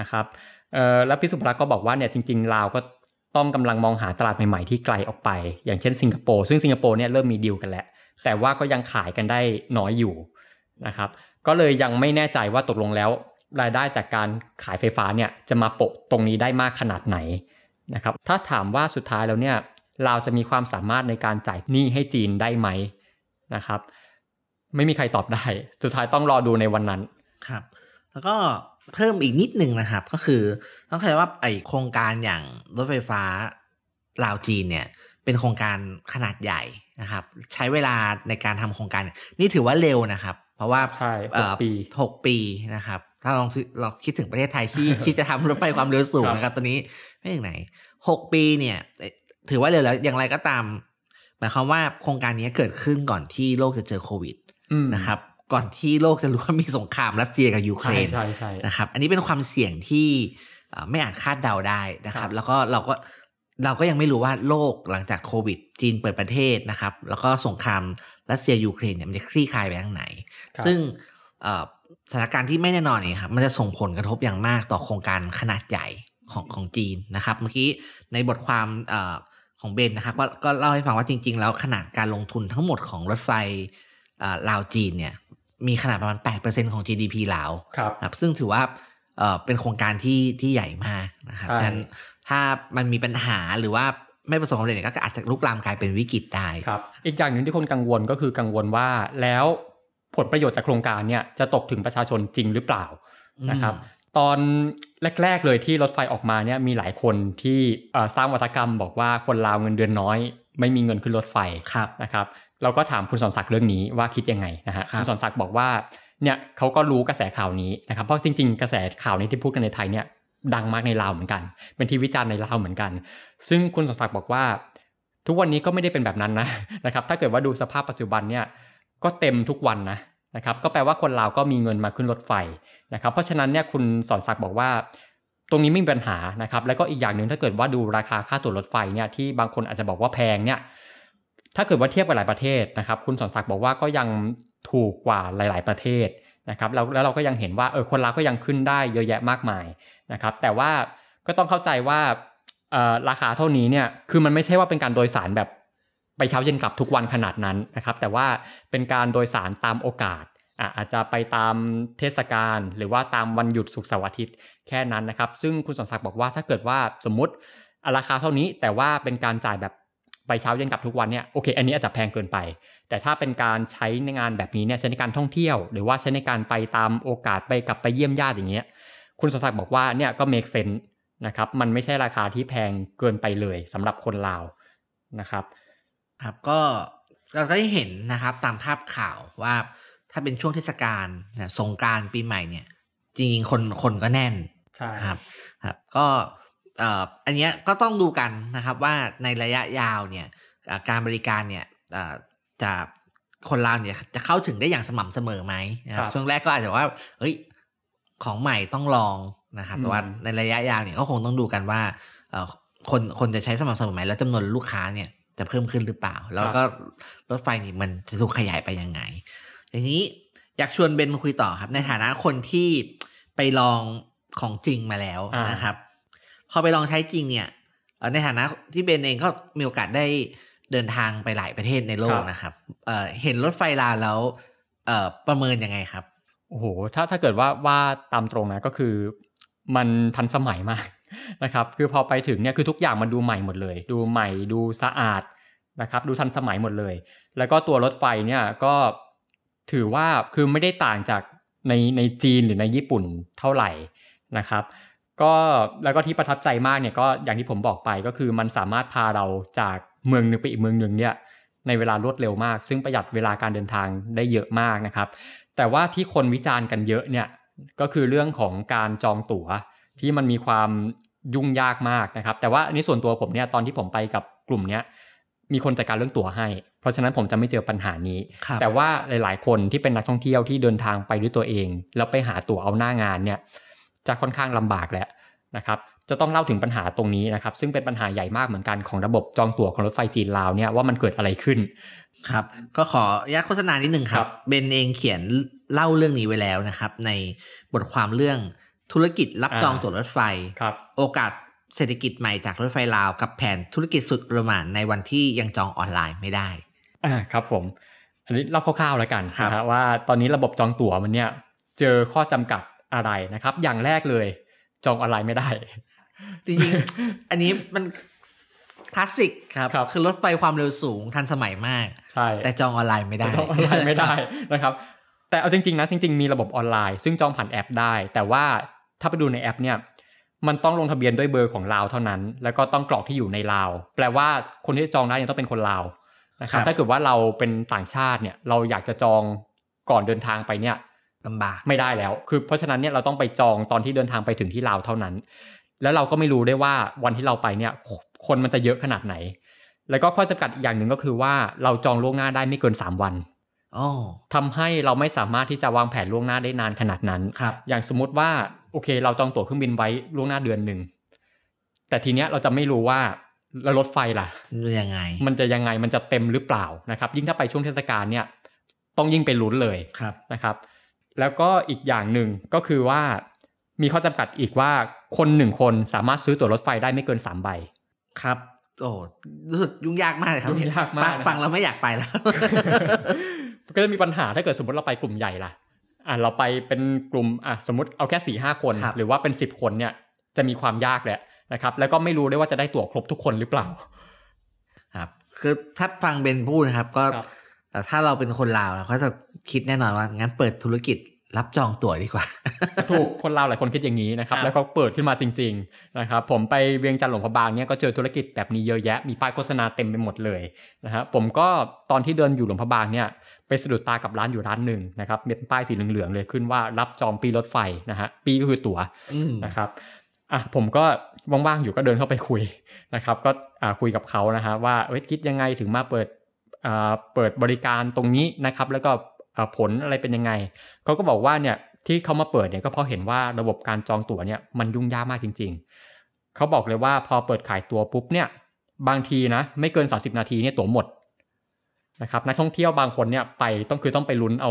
นะครับแล้วพี่สุภลักษณ์ก็บอกว่าเนี่ยจริงๆลาวก็ต้องกำลังมองหาตลาดใหม่ๆที่ไกลออกไปอย่างเช่นสิงคโปร์ซึ่งสิงคโปร์เนี่ยเริ่มมีดีลกันแล้วแต่ว่าก็ยังขายกันได้น้อยอยู่นะครับก็เลยยังไม่แน่ใจว่าตกลงแล้วรายได้จากการขายไฟฟ้าเนี่ยจะมาโปะตรงนี้ได้มากขนาดไหนนะครับถ้าถามว่าสุดท้ายแล้วเนี่ยลาวจะมีความสามารถในการจ่ายหนี้ให้จีนได้ไหมนะครับไม่มีใครตอบได้สุดท้ายต้องรอดูในวันนั้นครับแล้วก็เพิ่มอีกนิดนึงนะครับก็คือต้องเข้าใจว่าไอโครงการอย่างรถไฟฟ้าลาวจีนเนี่ยเป็นโครงการขนาดใหญ่นะครับใช้เวลาในการทำโครงการนี่ถือว่าเร็วนะครับเพราะว่า6 ปีนะครับถ้าลองคิดถึงประเทศไทยที่ คิดจะทำรถไฟความเร็วสูง นะครับตอนนี้ไม่ถึงไหน6ปีเนี่ยถือว่าเร็วแล้วอย่างไรก็ตามหมายความว่าโครงการนี้เกิดขึ้นก่อนที่โลกจะเจอโควิดนะครับก่อนที่โลกจะรู้ว่ามีสงครามรัสเซียกับยูเครนนะครับอันนี้เป็นความเสี่ยงที่ไม่อาจคาดเดาได้นะครับแล้วก็เราก็ยังไม่รู้ว่าโลกหลังจากโควิดจีนเปิดประเทศนะครับแล้วก็สงครามรัสเซียยูเครนเนี่ยมันจะคลี่คลายไปทางไหนซึ่งสถานการณ์ที่ไม่แน่นอนนี่ครับมันจะส่งผลกระทบอย่างมากต่อโครงการขนาดใหญ่ของจีนนะครับเมื่อกี้ในบทความของเบนนะครับก็เล่าให้ฟังว่าจริงๆแล้วขนาดการลงทุนทั้งหมดของรถไฟลาวจีนเนี่ยมีขนาดประมาณ 8% ของ GDP ลาวครับซึ่งถือว่าเป็นโครงการที่ใหญ่มากนะครับฉะนั้นถ้ามันมีปัญหาหรือว่าไม่ประสบความสำเร็จก็อาจจะลุกลามกลายเป็นวิกฤตได้ครับอีกอย่างหนึ่งที่คนกังวลก็คือกังวลว่าแล้วผลประโยชน์จากโครงการเนี่ยจะตกถึงประชาชนจริงหรือเปล่านะครับตอนแรกๆเลยที่รถไฟออกมาเนี่ยมีหลายคนที่สร้างวาทกรรมบอกว่าคนลาวเงินเดือนน้อยไม่มีเงินขึ้นรถไฟนะครับเราก็ถามคุณสอนศักดิ์เรื่องนี้ว่าคิดยังไงนะฮะคุณสอนศักดิ์บอกว่าเนี่ยเขาก็รู้กระแสข่าวนี้นะครับเพราะจริงๆกระแสข่าวนี้ที่พูดกันในไทยเนี่ยดังมากในลาวเหมือนกันเป็นที่วิจารณ์ในลาวเหมือนกันซึ่งคุณสอนศักดิ์บอกว่าทุกวันนี้ก็ไม่ได้เป็นแบบนั้นนะครับถ้าเกิดว่าดูสภาพปัจจุบันเนี่ยก็เต็มทุกวันนะครับก็แปลว่าคนลาวก็มีเงินมาขึ้นรถไฟนะครับเพราะฉะนั้นเนี่ยคุณสอนศักดิ์บอกว่า รงนี้ไม่มีปัญหานะครับแล้วก็อีกอย่างนึงถ้าเกิดว่าดูราคาค่าตั๋วรถไฟเนี่ยที่บางคนอาจจะบอกว่าแพงเนี่ยถ้าเกิดว่าเทียบกับหลายประเทศนะครับคุณสอนศักดิ์บอกว่าก็ยังถูกกว่าหลายๆประเทศนะครับแล้วเราก็ยังเห็นว่าคนลาวก็ยังขึ้นได้เยอะแยะมากมายนะครับแต่ว่าก็ต้องเข้าใจว่าราคาเท่านี้เนี่ยคือมันไม่ใช่ว่าเป็นการโดยสารแบบไปเช้าเย็นกลับทุกวันขนาดนั้นนะครับแต่ว่าเป็นการโดยสารตามโอกาสอาจจะไปตามเทศกาลหรือว่าตามวันหยุดศุกร์เสาร์อาทิตย์แค่นั้นนะครับซึ่งคุณสอนศักดิ์บอกว่าถ้าเกิดว่าสมมุติราคาเท่านี้แต่ว่าเป็นการจ่ายแบบไปเช้าเย็นกลับทุกวันเนี่ยโอเคอันนี้อาจจะแพงเกินไปแต่ถ้าเป็นการใช้ในงานแบบนี้เนี่ยใช้ในการท่องเที่ยวหรือว่าใช้ในการไปตามโอกาสไปกลับไปเยี่ยมญาติอย่างเงี้ยคุณสอนศักดิ์บอกว่าเนี่ยก็ make sense นะครับมันไม่ใช่ราคาที่แพงเกินไปเลยสำหรับคนลาวนะครับครับก็เราก็ได้เห็นนะครับตามภาพข่าวว่าถ้าเป็นช่วงเทศกาลนะสงกรานต์ปีใหม่เนี่ยจริงๆคนก็แน่นใช่ครับครับก็อันนี้ก็ต้องดูกันนะครับว่าในระยะยาวเนี่ยการบริการเนี่ยจะคนลาวเนี่ยจะเข้าถึงได้อย่างสม่ำเสมอไหมนะครับช่วงแรกก็อาจจะว่าเฮ้ยของใหม่ต้องลองนะครับแต่ว่าในระยะยาวเนี่ยก็คงต้องดูกันว่าคนจะใช้สม่ำเสมอไหมแล้วจำนวนลูกค้าเนี่ยจะเพิ่มขึ้นหรือเปล่าแล้วก็รถไฟนี่มันจะถูกขยายไปยังไงทีนี้อยากชวนเบนคุยต่อครับในฐานะคนที่ไปลองของจริงมาแล้วนะครับพอไปลองใช้จริงเนี่ยในฐานะที่เบนเองก็มีโอกาสได้เดินทางไปหลายประเทศในโลกนะครับเห็นรถไฟลาวแล้วประเมินยังไงครับโอ้โหถ้าเกิดว่าตามตรงนะก็คือมันทันสมัยมากนะครับคือพอไปถึงเนี่ยคือทุกอย่างมันดูใหม่หมดเลยดูใหม่ดูสะอาดนะครับดูทันสมัยหมดเลยแล้วก็ตัวรถไฟเนี่ยก็ถือว่าคือไม่ได้ต่างจากในจีนหรือในญี่ปุ่นเท่าไหร่นะครับก็แล้วก็ที่ประทับใจมากเนี่ยก็อย่างที่ผมบอกไปก็คือมันสามารถพาเราจากเมืองนึงไปอีกเมืองนึงเนี่ยในเวลารวดเร็วมากซึ่งประหยัดเวลาการเดินทางได้เยอะมากนะครับแต่ว่าที่คนวิจารณ์กันเยอะเนี่ยก็คือเรื่องของการจองตั๋วที่มันมีความยุ่งยากมากนะครับแต่ว่าอันนี้ส่วนตัวผมเนี่ยตอนที่ผมไปกับกลุ่มเนี้ยมีคนจัดการเรื่องตั๋วให้เพราะฉะนั้นผมจะไม่เจอปัญหานี้แต่ว่าหลายๆคนที่เป็นนักท่องเที่ยวที่เดินทางไปด้วยตัวเองแล้วไปหาตั๋วเอาหน้างานเนี่ยจะค่อนข้างลำบากแล้วนะครับจะต้องเล่าถึงปัญหาตรงนี้นะครับซึ่งเป็นปัญหาใหญ่มากเหมือนกันของระบบจองตั๋วของรถไฟจีนลาวเนี่ยว่ามันเกิดอะไรขึ้นครับก็ขออนุญาตโฆษณานิดนึงครับเบนเองเขียนเล่าเรื่องนี้ไว้แล้วนะครับในบทความเรื่องธุรกิจรับจองตั๋วรถไฟโอกาสเศรษฐกิจใหม่จากรถไฟลาวกับแผนธุรกิจสุดโรแมนติกในวันที่ยังจองออนไลน์ไม่ได้ครับผมอันนี้เล่าคร่าวๆแล้วกันนะว่าตอนนี้ระบบจองตั๋วมันเนี่ยเจอข้อจำกัดอะไรนะครับอย่างแรกเลยจองออนไลน์ไม่ได้จริงๆ อันนี้มันคลาสสิกครับคือรถไฟความเร็วสูงทันสมัยมากใช่แต่จองออนไลน์ไม่ได้จองออนไลน์ไม่ได้นะครับแต่เอาจริงๆนะจริงๆมีระบบออนไลน์ซึ่งจองผ่านแอปได้แต่ว่าถ้าไปดูในแอปเนี่ยมันต้องลงทะเบียนด้วยเบอร์ของลาวเท่านั้นแล้วก็ต้องกรอกที่อยู่ในลาวแปลว่าคนที่จองได้เนี่ยต้องเป็นคนลาวนะครับถ้าเกิดว่าเราเป็นต่างชาติเนี่ยเราอยากจะจองก่อนเดินทางไปเนี่ยลำบากไม่ได้แล้วคือเพราะฉะนั้นเนี่ยเราต้องไปจองตอนที่เดินทางไปถึงที่ลาวเท่านั้นแล้วเราก็ไม่รู้ได้ว่าวันที่เราไปเนี่ยคนมันจะเยอะขนาดไหนแล้วก็ข้อจำกัดอีกอย่างหนึ่งก็คือว่าเราจองล่วงหน้าได้ไม่เกิน3วันทำให้เราไม่สามารถที่จะวางแผนล่วงหน้าได้นานขนาดนั้นอย่างสมมติว่าโอเคเราจองตั๋วเครื่องบินไว้ล่วงหน้าเดือนนึงแต่ทีเนี้ยเราจะไม่รู้ว่าแล้วรถไฟล่ะยังไงมันจะยังไงมันจะเต็มหรือเปล่านะครับยิ่งถ้าไปช่วงเทศกาลเนี่ยต้องยิ่งไปลุ้นเลยนะครับแล้วก็อีกอย่างหนึ่งก็คือว่ามีข้อจำกัดอีกว่าคน1คนสามารถซื้อตั๋วรถไฟได้ไม่เกิน3ใบครับโอ้รู้สึกยุ่งยากมากเลยครับยุ่งยากมากฟังแล้วไม่อยากไปแล้วก็จะมีปัญหาถ้าเกิดสมมติเราไปกลุ่มใหญ่ล่ะเราไปเป็นกลุ่มสมมติเอาแค่ 4-5 คนหรือว่าเป็น10คนเนี่ยจะมีความยากแหละนะครับแล้วก็ไม่รู้ได้ว่าจะได้ตั๋วครบทุกคนหรือเปล่าครับคือถ้าฟังเบนพูดนะครับก็ถ้าเราเป็นคนลาวเราก็จะคิดแน่นอนว่างั้นเปิดธุรกิจรับจองตั๋วดีกว่าถูกคนลาวหลายคนคิดอย่างนี้นะครับแล้วก็เปิดขึ้นมาจริงๆนะครับผมไปเวียงจันทร์หลวงพระบางเนี่ยก็เจอธุรกิจแบบนี้เยอะแยะมีป้ายโฆษณาเต็มไปหมดเลยนะฮะผมก็ตอนที่เดินอยู่หลวงพระบางเนี่ยไปสะดุดตากับร้านอยู่ร้านนึงนะครับเป็นป้ายสีเหลืองๆเลยขึ้นว่ารับจองปีรถไฟนะฮะปีก็คือตั๋วนะครับผมก็ว่างๆอยู่ก็เดินเข้าไปคุยนะครับก็คุยกับเขานะฮะว่าคิดยังไงถึงมาเปิดบริการตรงนี้นะครับแล้วก็ผลอะไรเป็นยังไงเขาก็บอกว่าเนี่ย ที่เขามาเปิดเนี่ยก็เพราะเห็นว่าระบบการจองตั๋วเนี่ยมันยุ่งยากมากจริงๆเขาบอกเลยว่าพอเปิดขายตั๋วปุ๊บเนี่ยบางทีนะไม่เกิน30นาทีเนี่ยตั๋วหมดนะครับนักท่องเที่ยวบางคนเนี่ยไปต้องไปลุ้นเอา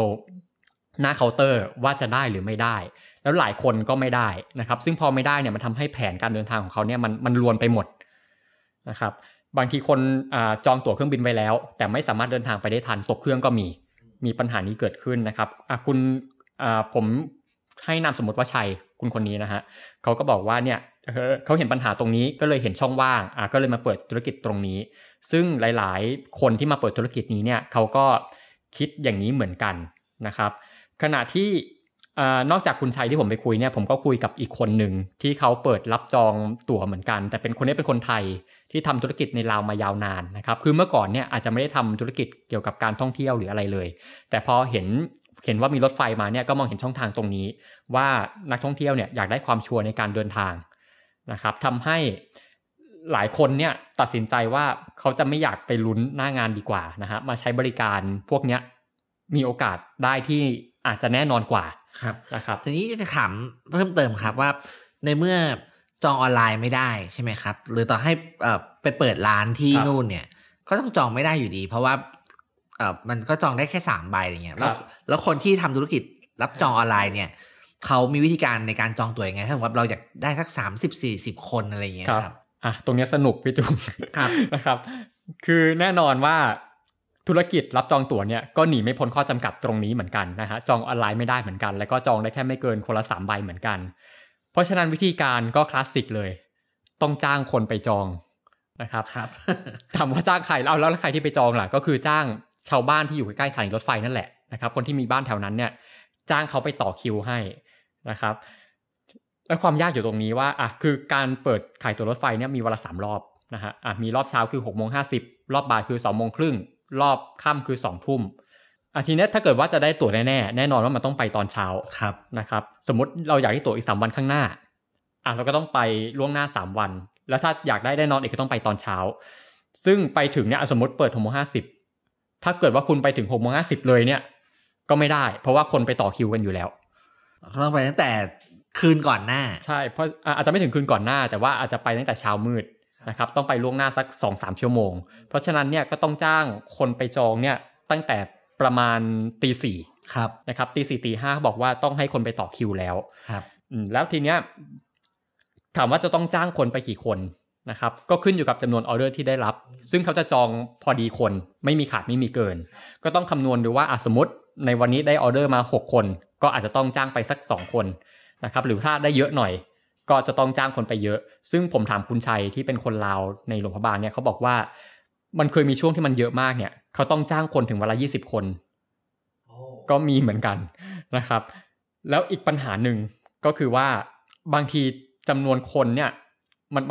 หน้าเคาน์เตอร์ว่าจะได้หรือไม่ได้แล้วหลายคนก็ไม่ได้นะครับซึ่งพอไม่ได้เนี่ยมันทำให้แผนการเดินทางของเขาเนี่ยมันรวนไปหมดนะครับบางทีคนจองตั๋วเครื่องบินไว้แล้วแต่ไม่สามารถเดินทางไปได้ทันตกเครื่องก็มีปัญหานี้เกิดขึ้นนะครับคุณผมให้นามสมมติว่าชัยคนนี้นะฮะเขาก็บอกว่าเนี่ยเขาเห็นปัญหาตรงนี้ก็เลยเห็นช่องว่างก็เลยมาเปิดธุรกิจตรงนี้ซึ่งหลายๆคนที่มาเปิดธุรกิจนี้เนี่ยเขาก็คิดอย่างนี้เหมือนกันนะครับขณะที่นอกจากคุณชัยที่ผมไปคุยเนี่ยผมก็คุยกับอีกคนหนึ่งที่เขาเปิดรับจองตั๋วเหมือนกันแต่เป็นคนนี้เป็นคนไทยที่ทำธุรกิจในลาวมายาวนานนะครับคือเมื่อก่อนเนี่ยอาจจะไม่ได้ทำธุรกิจเกี่ยวกับการท่องเที่ยวหรืออะไรเลยแต่พอเห็นว่ามีรถไฟมาเนี่ยก็มองเห็นช่องทางตรงนี้ว่านักท่องเที่ยวเนี่ยอยากได้ความชัวร์ในการเดินทางนะครับทำให้หลายคนเนี่ยตัดสินใจว่าเขาจะไม่อยากไปลุ้นหน้างานดีกว่านะฮะมาใช้บริการพวกเนี้ยมีโอกาสได้ที่อาจจะแน่นอนกว่าครับนะครับทีนี้จะถามเพิ่มเติมครับว่าในเมื่อจองออนไลน์ไม่ได้ใช่ไหมครับหรือต่อให้ไปเปิดร้านที่นู่นเนี่ยก็ต้องจองไม่ได้อยู่ดีเพราะว่ามันก็จองได้แค่3ใบอะไรเงี้ยแล้วคนที่ทำธุรกิจรับจองออนไลน์เนี่ยเขามีวิธีการในการจองตัวยังไงถ้าสมมติว่าเราอยากได้สัก 30-40 คนอะไรเงี้ยครับตรงนี้สนุกพี่จุ๊บครับนะครับคือแน่นอนว่าธุรกิจรับจองตั๋วเนี่ยก็หนีไม่พ้นข้อจำกัดตรงนี้เหมือนกันนะฮะจองออนไลน์ไม่ได้เหมือนกันแล้วก็จองได้แค่ไม่เกินคนละ3ใบเหมือนกันเพราะฉะนั้นวิธีการก็คลาสสิกเลยต้องจ้างคนไปจองนะครับถามว่าจ้างใครแล้วใครที่ไปจองล่ะก็คือจ้างชาวบ้านที่อยู่ใกล้ๆสถานีรถไฟนั่นแหละนะครับคนที่มีบ้านแถวนั้นเนี่ยจ้างเขาไปต่อคิวให้นะครับแล้วความยากอยู่ตรงนี้ว่าคือการเปิดขายตั๋วรถไฟเนี่ยมีเวลา3รอบนะฮะมีรอบเช้าคือ 6:50 รอบบ่ายคือ 2:30 รอบค่ำคือ 2:00 นทีนี้ถ้าเกิดว่าจะได้ตั๋วแน่นอนว่ามันต้องไปตอนเช้าครับนะครับสมมุติเราอยากได้ตั๋วอีก3วันข้างหน้าเราก็ต้องไปล่วงหน้า3วันแล้วถ้าอยากได้แน่นอนอีกก็ต้องไปตอนเช้าซึ่งไปถึงเนี่ยสมมติเปิด 6:50ถ้าเกิดว่าคุณไปถึง 6:50 เลยเนี่ยก็ไม่ได้เพราะว่าคนไปต่อคิวกันอยู่แล้วต้องไปตั้งแต่คืนก่อนหน้าใช่เพราะอาจจะไม่ถึงคืนก่อนหน้าแต่ว่าอาจจะไปตั้งแต่เช้ามืดนะครับต้องไปล่วงหน้าสัก 2-3 ชั่วโมงเพราะฉะนั้นเนี่ยก็ต้องจ้างคนไปจองเนี่ยตั้งแต่ประมาณ 4:00 นครับนะครับ 4:00 น 5:00 นบอกว่าต้องให้คนไปต่อคิวแล้วครับแล้วทีเนี้ยถามว่าจะต้องจ้างคนไปกี่คนนะครับก็ขึ้นอยู่กับจำนวนออเดอร์ที่ได้รับซึ่งเขาจะจองพอดีคนไม่มีขาดไม่มีเกินก็ต้องคำนวณดูว่าสมมติในวันนี้ได้ออเดอร์มา6คนก็อาจจะต้องจ้างไปสัก2คนนะครับหรือถ้าได้เยอะหน่อยก็จะต้องจ้างคนไปเยอะซึ่งผมถามคุณชัยที่เป็นคนลาวในหลวงพระบางเนี่ยเขาบอกว่ามันเคยมีช่วงที่มันเยอะมากเนี่ยเขาต้องจ้างคนถึงวันละ20คนก็มีเหมือนกันนะครับแล้วอีกปัญหาหนึ่งก็คือว่าบางทีจำนวนคนเนี่ย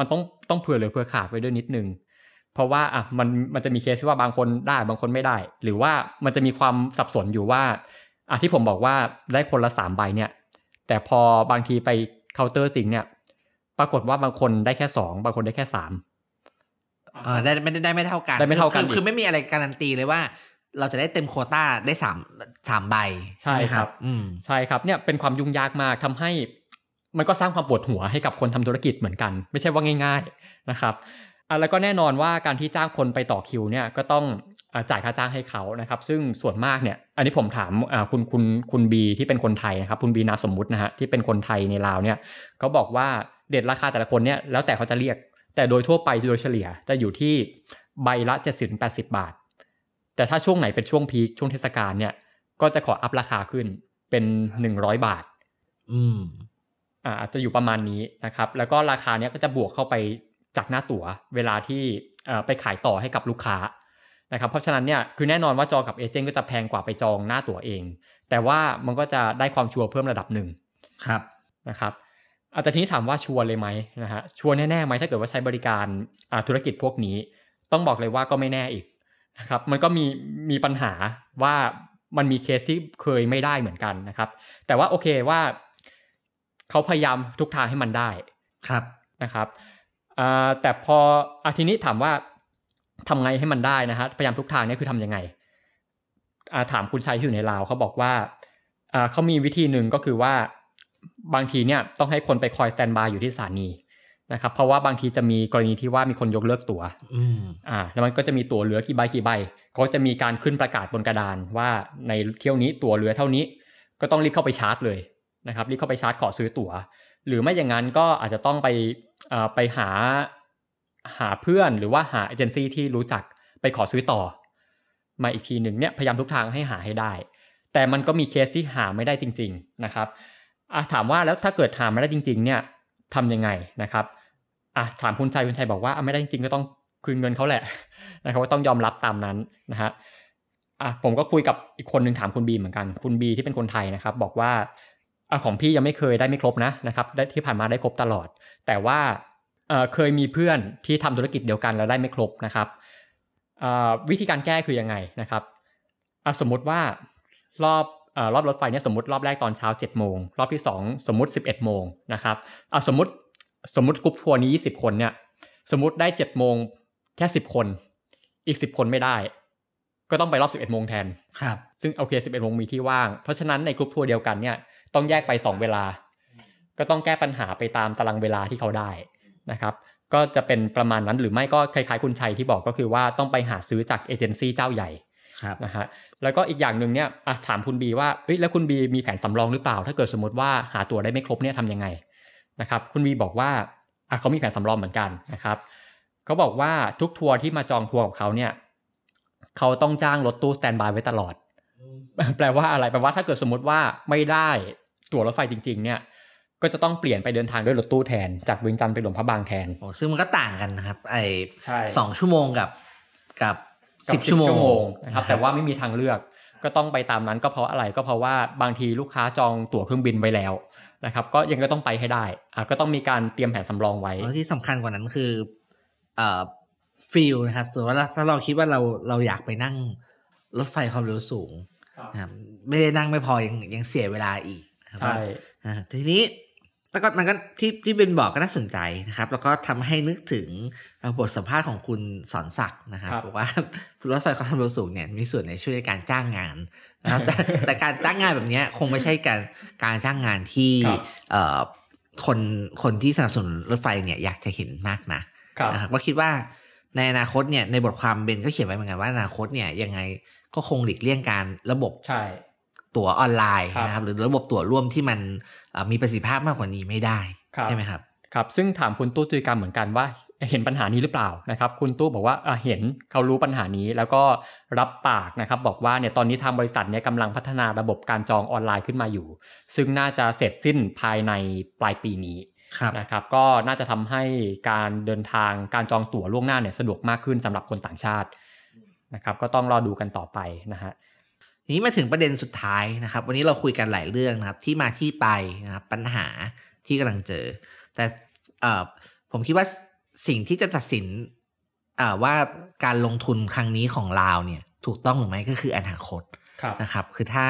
มันต้องเผื่อเหลือเผื่อขาดไว้ด้วยนิดนึงเพราะว่ามันจะมีเคสที่ว่าบางคนได้บางคนไม่ได้หรือว่ามันจะมีความสับสนอยู่ว่าที่ผมบอกว่าได้คนละ3ใบเนี่ยแต่พอบางทีไปเคาน์เตอร์จริงเนี่ยปรากฏว่าบางคนได้แค่2บางคนได้แค่3ได้ไม่เท่ากันคือไม่มีอะไรการันตีเลยว่าเราจะได้เต็มโควต้าได้3ใบใช่ครับใช่ครับเนี่ยเป็นความยุ่งยากมากทำให้มันก็สร้างความปวดหัวให้กับคนทำธุรกิจเหมือนกันไม่ใช่ว่าง่ายๆนะครับแล้วก็แน่นอนว่าการที่จ้างคนไปต่อคิวเนี่ยก็ต้องจ่ายค่าจ้างให้เขานะครับซึ่งส่วนมากเนี่ยอันนี้ผมถามคุณบีที่เป็นคนไทยนะครับคุณบีนามสมมุตินะฮะที่เป็นคนไทยในลาวเนี่ยเขาบอกว่าเด็ดราคาแต่ละคนเนี่ยแล้วแต่เขาจะเรียกแต่โดยทั่วไปโดยเฉลี่ยจะอยู่ที่ใบละ 70-80 บาทแต่ถ้าช่วงไหนเป็นช่วงพีคช่วงเทศกาลเนี่ยก็จะขออัพราคาขึ้นเป็น100บาทอาจจะอยู่ประมาณนี้นะครับแล้วก็ราคาเนี้ยก็จะบวกเข้าไปจากหน้าตั๋วเวลาที่ไปขายต่อให้กับลูกค้านะครับเพราะฉะนั้นเนี่ยคือแน่นอนว่าจองกับเอเจนต์ก็จะแพงกว่าไปจองหน้าตั๋วเองแต่ว่ามันก็จะได้ความชัวร์เพิ่มระดับหนึ่งครับนะครับแต่ทีนี้ถามว่าชัวร์เลยไหมนะฮะชัวร์แน่ๆไหมถ้าเกิดว่าใช้บริการธุรกิจพวกนี้ต้องบอกเลยว่าก็ไม่แน่อีกนะครับมันก็มีปัญหาว่ามันมีเคสที่เคยไม่ได้เหมือนกันนะครับแต่ว่าโอเคว่าเขาพยายามทุกทางให้มันได้ครับนะครับแต่พอทีนี้ถามว่าทำไงให้มันได้นะฮะพยายามทุกทางนี่คือทำยังไงถามคุณชัยที่อยู่ในลาวเขาบอกว่า เขามีวิธีหนึ่งก็คือว่าบางทีเนี่ยต้องให้คนไปคอยสแตนบายอยู่ที่สถานีนะครับเพราะว่าบางทีจะมีกรณีที่ว่ามีคนยกเลิกตั๋วแล้วมันก็จะมีตั๋วเหลือกี่ใบก็จะมีการขึ้นประกาศบนกระดานว่าในเที่ยวนี้ตั๋วเหลือเท่านี้ก็ต้องรีบเข้าไปชาร์จเลยนะครับรีบเข้าไปชาร์จขอซื้อตั๋วหรือไม่อย่างนั้นก็อาจจะต้องไปหาเพื่อนหรือว่าหาเอเจนซี่ที่รู้จักไปขอซื้อต่อมาอีกทีหนึ่งเนี่ยพยายามทุกทางให้หาให้ได้แต่มันก็มีเคสที่หาไม่ได้จริงๆนะครับถามว่าแล้วถ้าเกิดหาไม่ได้จริงๆเนี่ยทำยังไงนะครับถามคุณชัยบอกว่าไม่ได้จริงก็ต้องคืนเงินเขาแหละนะครับว่าต้องยอมรับตามนั้นนะฮะผมก็คุยกับอีกคนนึงถามคุณบีเหมือนกันคุณบีที่เป็นคนไทยนะครับบอกว่าของพี่ยังไม่เคยได้ไม่ครบนะครับได้ที่ผ่านมาได้ครบตลอดแต่ว่าเคยมีเพื่อนที่ทำธุรกิจเดียวกันแล้วได้ไม่ครบนะครับวิธีการแก้คือยังไงนะครับสมมติว่ารอบรถไฟเนี่ยสมมติรอบแรกตอนเช้า 7 โมงรอบที่2สมมติ 11 โมงนะครับสมมติกรุ๊ปทัวร์นี้20คนเนี่ยสมมติได้ 7 โมงแค่10คนอีก10คนไม่ได้ก็ต้องไปรอบ 11 โมงแทนครับซึ่งโอเค11 โมงมีที่ว่างเพราะฉะนั้นในกรุ๊ปทัวร์เดียวกันเนี่ยต้องแยกไป2เวลาก็ต้องแก้ปัญหาไปตามตารางเวลาที่เขาได้นะครับก็จะเป็นประมาณนั้นหรือไม่ก็คล้ายๆคุณชัยที่บอกก็คือว่าต้องไปหาซื้อจากเอเจนซี่เจ้าใหญ่นะฮะแล้วก็อีกอย่างนึงเนี่ยถามคุณบีว่าเอ้ยแล้วคุณบีมีแผนสำรองหรือเปล่าถ้าเกิดสมมติว่าหาตั๋วได้ไม่ครบเนี่ยทำยังไงนะครับคุณบีบอกว่าเขามีแผนสำรองเหมือนกันนะครับเขาบอกว่าทุกทัวร์ที่มาจองทัวร์ของเขาเนี่ยเขาต้องจ้างรถตู้สแตนด์บายไว้ตลอดแปลว่าอะไรแปลว่าถ้าเกิดสมมติว่าไม่ได้ตั๋วรถไฟจริงๆเนี่ยก็จะต้องเปลี่ยนไปเดินทางด้วยรถตู้แทนจากเวียงจันทน์ไปหลวงพระบางแทนโอ้ซึ่งมันก็ต่างกันนะครับไอ้2ชั่วโมงกับ10ชั่วโมงนะครับแต่ว่าไม่มีทางเลือกก็ต้องไปตามนั้นก็เพราะอะไรก็เพราะว่าบางทีลูกค้าจองตั๋วเครื่องบินไว้แล้วนะครับก็ยังก็ต้องไปให้ได้ก็ต้องมีการเตรียมแผนสำรองไว้ที่สำคัญกว่านั้นคือฟิลนะครับส่วนว่าถ้าเราคิดว่าเราอยากไปนั่งรถไฟความเร็วสูงนะครับไม่ได้นั่งไม่พอยังเสียเวลาอีกใช่ทีนี้แล้วก็มันก็ที่เป็นบอกก็น่าสนใจนะครับแล้วก็ทำให้นึกถึงบทสัมภาษณ์ของคุณสอนศักดิ์นะครับบอกว่ารถไฟความเร็วสูงเนี่ยมีส่วนในช่วยในการจ้างงานนะครับ แต่การจ้างงานแบบนี้คงไม่ใช่การจ้างงานที่คนที่สนับสนุนรถไฟเนี่ยอยากจะเห็นมากนักนะครับว่าคิดว่าในอนาคตเนี่ยในบทความเบนก็เขียนไว้เหมือนกันว่าอนาคตเนี่ยยังไงก็คงหลีกเลี่ยงการระบบตั๋วออนไลน์นะครับหรือระบบตั๋วร่วมที่มันมีประสิทธิภาพมากกว่านี้ไม่ได้ใช่ไหมครับครับซึ่งถามคุณตู้จุยกรรมเหมือนกันว่าเห็นปัญหานี้หรือเปล่านะครับคุณตู้บอกว่าเห็นเขารู้ปัญหานี้แล้วก็รับปากนะครับบอกว่าเนี่ยตอนนี้ทางบริษัทเนี่ยกำลังพัฒนาระบบการจองออนไลน์ขึ้นมาอยู่ซึ่งน่าจะเสร็จสิ้นภายในปลายปีนี้นะครับก็น่าจะทำให้การเดินทางการจองตั๋วล่วงหน้าเนี่ยสะดวกมากขึ้นสำหรับคนต่างชาตินะครับก็ต้องรอดูกันต่อไปนะฮะนี้มาถึงประเด็นสุดท้ายนะครับวันนี้เราคุยกันหลายเรื่องนะครับที่มาที่ไปนะครับปัญหาที่กำลังเจอแต่ผมคิดว่าสิ่งที่จะตัดสินว่าการลงทุนครั้งนี้ของลาวเนี่ยถูกต้องหรือไม่ก็คืออนาคตนะครับคือถ้า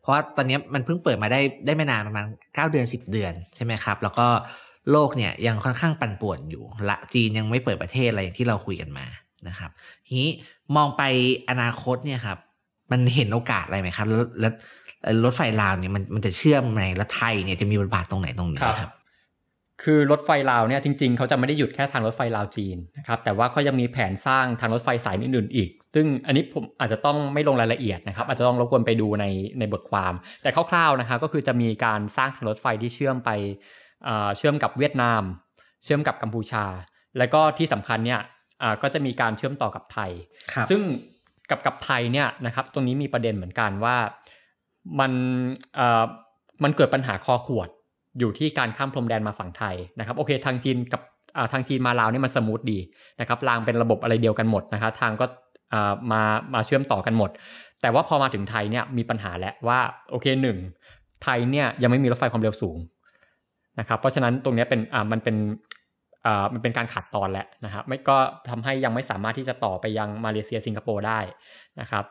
เพราะว่าตอนนี้มันเพิ่งเปิดมาได้ไม่นานประมาณ9เดือน10เดือนใช่ไหมครับแล้วก็โลกเนี่ยยังค่อนข้างปั่นป่วนอยู่ละจีนยังไม่เปิดประเทศอะไรอย่างที่เราคุยกันมานะครับทีนี้มองไปอนาคตเนี่ยครับมันเห็นโอกาสอะไรไหมครับแล้วรถไฟลาวเนี่ยมันจะเชื่อมไหมแล้วไทยเนี่ยจะมีบทบาทตรงไหนตรงนี้ครับคือรถไฟลาวเนี่ยจริงๆเขาจะไม่ได้หยุดแค่ทางรถไฟลาวจีนนะครับแต่ว่าเขายังมีแผนสร้างทางรถไฟสายอื่นๆอีกซึ่งอันนี้ผมอาจจะต้องไม่ลงรายละเอียดนะครับอาจจะต้องรบกวนไปดูในบทความแต่คร่าวๆนะครับก็คือจะมีการสร้างทางรถไฟที่เชื่อมไปเชื่อมกับเวียดนามเชื่อมกับกัมพูชาแล้วก็ที่สำคัญเนี่ยก็จะมีการเชื่อมต่อกับไทยซึ่งกับไทยเนี่ยนะครับตรงนี้มีประเด็นเหมือนกันว่ามันเกิดปัญหาคอขวดอยู่ที่การข้ามพรมแดนมาฝั่งไทยนะครับโอเคทางจีนกับทางจีนมาลาวนี่มันสมูทดีนะครับรางเป็นระบบอะไรเดียวกันหมดนะครับทางก็มาเชื่อมต่อกันหมดแต่ว่าพอมาถึงไทยเนี่ยมีปัญหาแล้วว่าโอเค1ไทยเนี่ยยังไม่มีรถไฟความเร็วสูงนะครับเพราะฉะนั้นตรงนี้เป็นมันเป็นการขัดตอนแหละนะครับไม่ก็ทำให้ยังไม่สามารถที่จะต่อไปยังมาเลเซียสิงคโปร์ได้นะครับ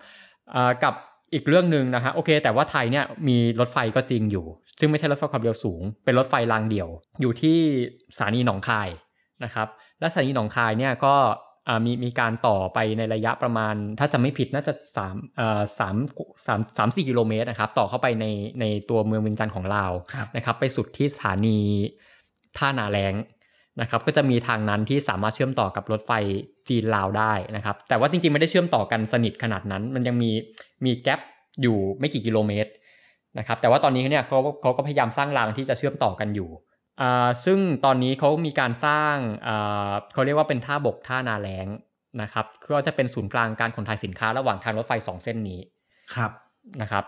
กับอีกเรื่องนึงนะฮะโอเคแต่ว่าไทยเนี่ยมีรถไฟก็จริงอยู่ซึ่งไม่ใช่รถไฟความเร็วสูงเป็นรถไฟรางเดี่ยวอยู่ที่สถานีหนองคายนะครับและสถานีหนองคายเนี่ยก็ มีการต่อไปในระยะประมาณถ้าจำไม่ผิดน่าจะ3-4 กิโลเมตรนะครับต่อเข้าไปในตัวเมืองเวียงจันทร์ของลาวนะครับไปสุดที่สถานีท่านาแล้งนะครับก็จะมีทางนั้นที่สามารถเชื่อมต่อกับรถไฟจีนลาวได้นะครับแต่ว่าจริงๆไม่ได้เชื่อมต่อกันสนิทขนาดนั้นมันยังมีแกปอยู่ไม่กี่กิโลเมตรนะครับแต่ว่าตอนนี้เนี่ยเขาก็พยายามสร้างรางที่จะเชื่อมต่อกันอยู่ซึ่งตอนนี้เขามีการสร้างเขาเรียกว่าเป็นท่าบกท่านาแล้งนะครับก็จะเป็นศูนย์กลางการขนถ่ายสินค้าระหว่างทางรถไฟ2เส้นนี้ครับนะครับ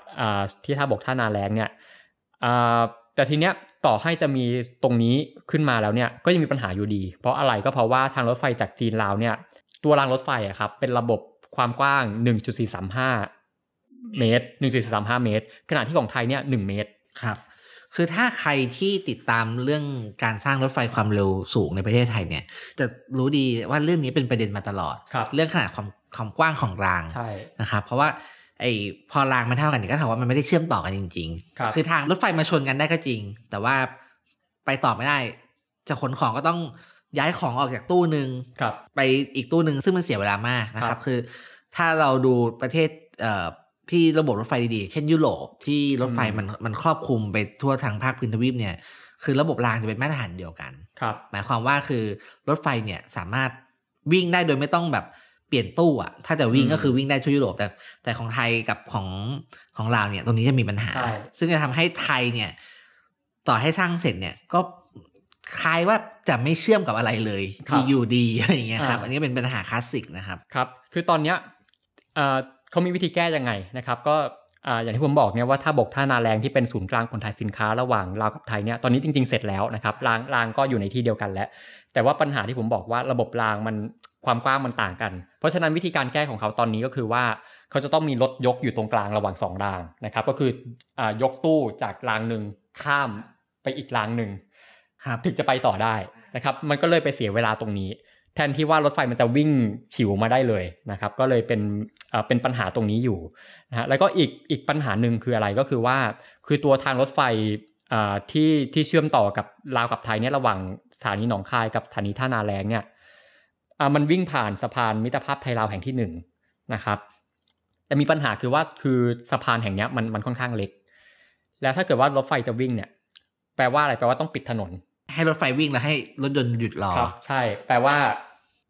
ที่ท่าบกท่านาแล้งเนี่ยแต่ทีเนี้ยต่อให้จะมีตรงนี้ขึ้นมาแล้วเนี่ยก็ยังมีปัญหาอยู่ดีเพราะอะไรก็เพราะว่าทางรถไฟจากจีนลาวเนี่ยตัวรางรถไฟอะครับเป็นระบบความกว้าง 1.435 เมตร 1.435 เมตรขณะที่ของไทยเนี่ย1เมตรครับคือถ้าใครที่ติดตามเรื่องการสร้างรถไฟความเร็วสูงในประเทศไทยเนี่ยจะรู้ดีว่าเรื่องนี้เป็นประเด็นมาตลอดเรื่องขนาดความกว้างของรางนะครับเพราะว่าไอ้พอรางมันเท่ากันเนี่ยก็ถือว่ามันไม่ได้เชื่อมต่อกันจริงๆ คือทางรถไฟมาชนกันได้ก็จริงแต่ว่าไปต่อไม่ได้จะขนของก็ต้องย้ายของออกจากตู้นึงไปอีกตู้นึงซึ่งมันเสียเวลามากนะครับคือถ้าเราดูประเทศที่ระบบรถไฟดีๆเช่นยุโรปที่รถไฟมันครอบคลุมไปทั่วทางภาคพื้นทวีปเนี่ยคือระบบรางจะเป็นมาตรฐานเดียวกันหมายความว่าคือรถไฟเนี่ยสามารถวิ่งได้โดยไม่ต้องแบบเปลี่ยนตู้อ่ะถ้าจะวิ่งก็คือวิ่งได้ทั่วยุโรปแต่ของไทยกับของลาวเนี่ยตรงนี้จะมีปัญหาซึ่งจะทำให้ไทยเนี่ยต่อให้สร้างเสร็จเนี่ยก็คล้ายว่าจะไม่เชื่อมกับอะไรเลยอยู่ดีอะไรอย่างเงี้ยครับอันนี้เป็นปัญหาคลาสสิกนะครับครับคือตอนเนี้ยเขามีวิธีแก้ยังไงนะครับก็อย่างที่ผมบอกเนี่ยว่าท่าบกท่านาแรงที่เป็นศูนย์กลางขนถ่ายสินค้าระหว่างลาวกับไทยเนี่ยตอนนี้จริงๆเสร็จแล้วนะครับรางก็อยู่ในที่เดียวกันแล้วแต่ว่าปัญหาที่ผมบอกว่าระบบรางมันความกว้างมันต่างกันเพราะฉะนั้นวิธีการแก้ของเขาตอนนี้ก็คือว่าเขาจะต้องมีรถยกอยู่ตรงกลางระหว่าง2รางนะครับก็คือยกตู้จากรางนึงข้ามไปอีกรางนึงถึงจะไปต่อได้นะครับมันก็เลยไปเสียเวลาตรงนี้แทนที่ว่ารถไฟมันจะวิ่งฉิวมาได้เลยนะครับก็เลยเป็นปัญหาตรงนี้อยู่นะฮะแล้วก็อีกปัญหาหนึ่งคืออะไรก็คือว่าคือตัวทางรถไฟที่เชื่อมต่อกับลาวกับไทยเนี่ยระหว่างสถานีหนองคายกับสถานีท่านาแล้งเนี่ยมันวิ่งผ่านสะพานมิตรภาพไทยลาวแห่งที่1นะครับแต่มีปัญหาคือว่าคือสะพานแห่งเนี้ยมันค่อนข้างเล็กแล้วถ้าเกิดว่ารถไฟจะวิ่งเนี่ยแปลว่าอะไรแปลว่าต้องปิดถนนให้รถไฟวิ่งแล้วให้รถยนต์หยุดรอครับใช่แปลว่า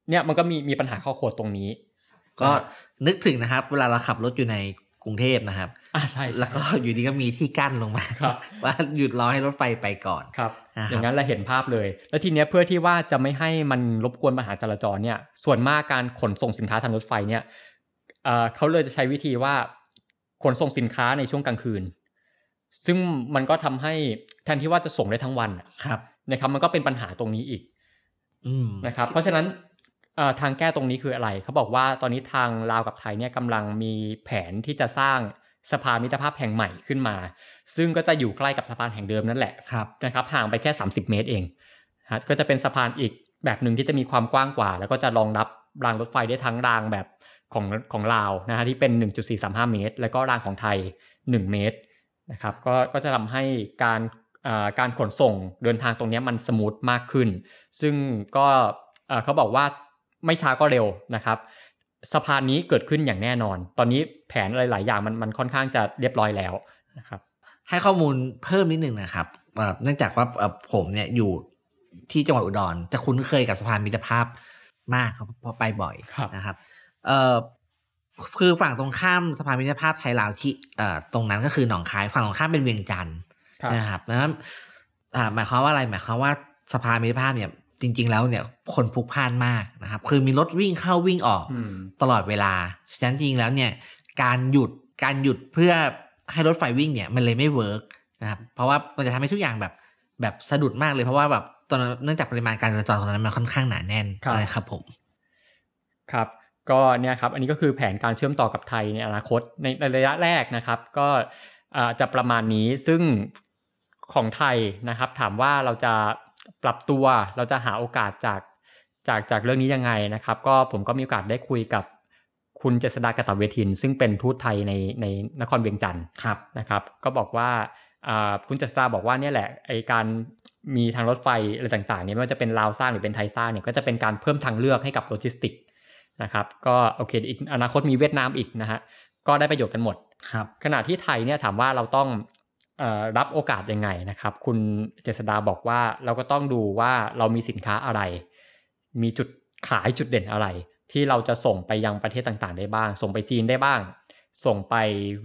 เนี่ยมันก็มีปัญหาข้อโคดตรงนี้ก็นึกถึงนะครับเวลาเราขับรถอยู่ในกรุงเทพนะครับใช่แล้วก็อยู่ดีก็มีที่กั้นลงมาว่าหยุดรอให้รถไฟไปก่อนครับอย่างนั้นเราเห็นภาพเลยแล้วทีเนี้ยเพื่อที่ว่าจะไม่ให้มันรบกวนปัญหาจราจรเนี่ยส่วนมากการขนส่งสินค้าทางรถไฟเนี่ยเขาเลยจะใช้วิธีว่าขนส่งสินค้าในช่วงกลางคืนซึ่งมันก็ทำให้แทนที่ว่าจะส่งได้ทั้งวันนะครับมันก็เป็นปัญหาตรงนี้อีกนะครับเพราะฉะนั้นทางแก้ตรงนี้คืออะไรเขาบอกว่าตอนนี้ทางลาวกับไทยเนี่ยกำลังมีแผนที่จะสร้างสะพานมิตรภาพแห่งใหม่ขึ้นมาซึ่งก็จะอยู่ใกล้กับสะพานแห่งเดิมนั่นแหละนะครับห่างไปแค่30เมตรเองก็จะเป็นสะพานอีกแบบนึงที่จะมีความกว้างกว่าแล้วก็จะรองรับรางรถไฟได้ทั้งรางแบบของลาวนะฮะที่เป็น 1.435 เมตรแล้วก็รางของไทย1เมตรนะครับก็จะทำให้การขนส่งเดินทางตรงนี้มันสมูทมากขึ้นซึ่งก็เขาบอกว่าไม่ช้าก็เร็วนะครับสะพานนี้เกิดขึ้นอย่างแน่นอนตอนนี้แผนหลายๆอย่างมันค่อนข้างจะเรียบร้อยแล้วนะครับให้ข้อมูลเพิ่มนิดนึงนะครับเนื่องจากว่าผมเนี่ยอยู่ที่จังหวัดอุดรจะคุ้นเคยกับสะพานมิตรภาพมากครับเพราะไปบ่อยนะครับคือฝั่งตรงข้ามสะพานมิตรภาพไทยลาวที่ตรงนั้นก็คือหนองคายฝั่งตรงข้ามเป็นเวียงจันทร์นะครับแล้วหมายความว่าอะไรหมายความว่าสะพานมิตรภาพเนี่ยจริงๆแล้วเนี่ยคนพลุกพล่านมากนะครับคือมีรถวิ่งเข้าวิ่งออกตลอดเวลาฉะนั้นจริงๆแล้วเนี่ยการหยุดเพื่อให้รถไฟวิ่งเนี่ยมันเลยไม่เวิร์กนะครับเพราะว่ามันจะทำให้ทุกอย่างแบบสะดุดมากเลยเพราะว่าแบบตอนเนื่องจากปริมาณการจราจรตอนนั้นมันค่อนข้างหนาแน่นนะครับผมครับก็เนี่ยครับอันนี้ก็คือแผนการเชื่อมต่อกับไทยในอนาคตในระยะแรกนะครับก็จะประมาณนี้ซึ่งของไทยนะครับถามว่าเราจะปรับตัวเราจะหาโอกาสจากเรื่องนี้ยังไงนะครับก็ผมก็มีโอกาสได้คุยกับคุณเจษฎากตเวทินซึ่งเป็นทูตไทยในนครเวียงจันทร์นะครับก็บอกว่าคุณเจษฎาบอกว่าเนี่ยแหละไอ้การมีทางรถไฟอะไรต่างๆเนี่ยไม่ว่าจะเป็นลาวสร้างหรือเป็นไทยสร้างเนี่ยก็จะเป็นการเพิ่มทางเลือกให้กับโลจิสติก นะครับก็โอเคอีกอนาคตมีเวียดนามอีกนะฮะก็ได้ประโยชน์กันหมดครับขณะที่ไทยเนี่ยถามว่าเราต้องรับโอกาสยังไงนะครับคุณเจษฎาบอกว่าเราก็ต้องดูว่าเรามีสินค้าอะไรมีจุดขายจุดเด่นอะไรที่เราจะส่งไปยังประเทศต่างๆได้บ้างส่งไปจีนได้บ้างส่งไป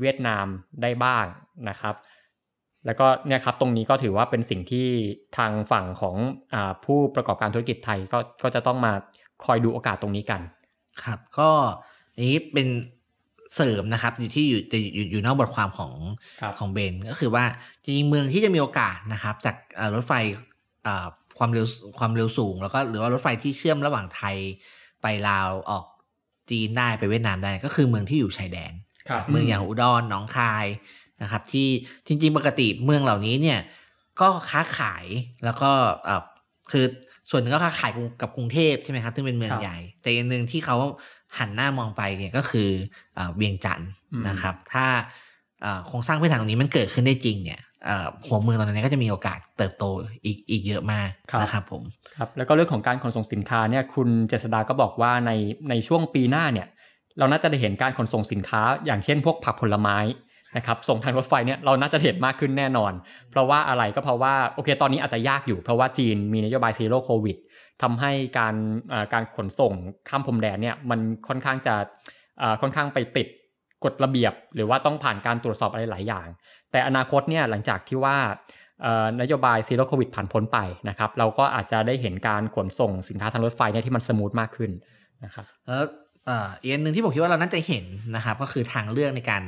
เวียดนามได้บ้างนะครับแล้วก็เนี่ยครับตรงนี้ก็ถือว่าเป็นสิ่งที่ทางฝั่งของผู้ประกอบการธุรกิจไทยก็จะต้องมาคอยดูโอกาสตรงนี้กันครับก็อันนี้เป็นเสริมนะครับอยู่ที่อยู่นอกบทความของเบนก็คือว่าจริงๆเมืองที่จะมีโอกาสนะครับจากรถไฟความเร็วสูงแล้วก็หรือว่ารถไฟที่เชื่อมระหว่างไทยไปลาวออกจีนได้ไปเวียดนามได้ก็คือเมืองที่อยู่ชายแดนเมืองอย่างอุดรหนองคายนะครับที่จริงๆปกติเมืองเหล่านี้เนี่ยก็ค้าขายแล้วก็คือส่วนหนึ่งก็ค้าขายกับกรุงเทพใช่ไหมครับซึ่งเป็นเมืองใหญ่แต่อย่างนึงที่เขาหันหน้ามองไปเนี่ยก็คือเวียงจันทร์นะครับถ้าโครงสร้างพื้นฐานตรงนี้มันเกิดขึ้นได้จริงเนี่ยหัวเมืองตอนนี้ก็จะมีโอกาสเติบโตอีกเยอะมากนะครับผมครับแล้วก็เรื่องของการขนส่งสินค้าเนี่ยคุณเจษฎาก็บอกว่าในช่วงปีหน้าเนี่ยเราน่าจะได้เห็นการขนส่งสินค้าอย่างเช่นพวกผักผลไม้นะครับส่งทางรถไฟเนี่ยเราน่าจะเห็นมากขึ้นแน่นอนเพราะว่าอะไรก็เพราะว่าโอเคตอนนี้อาจจะยากอยู่เพราะว่าจีนมีนโยบาย Zero Covid ทำให้การขนส่งข้ามพรมแดนเนี่ยมันค่อนข้างจะค่อนข้างไปติดกฎระเบียบหรือว่าต้องผ่านการตรวจสอบอะไรหลายอย่างแต่อนาคตเนี่ยหลังจากที่ว่านโยบาย Zero Covid ผ่านพ้นไปนะครับเราก็อาจจะได้เห็นการขนส่งสินค้าทางรถไฟเนี่ยที่มันสมูทมากขึ้นนะครับแล้วอีกอันหนึ่งที่ผมคิดว่าเราน่าจะเห็นนะครับก็คือทางเลือกในการ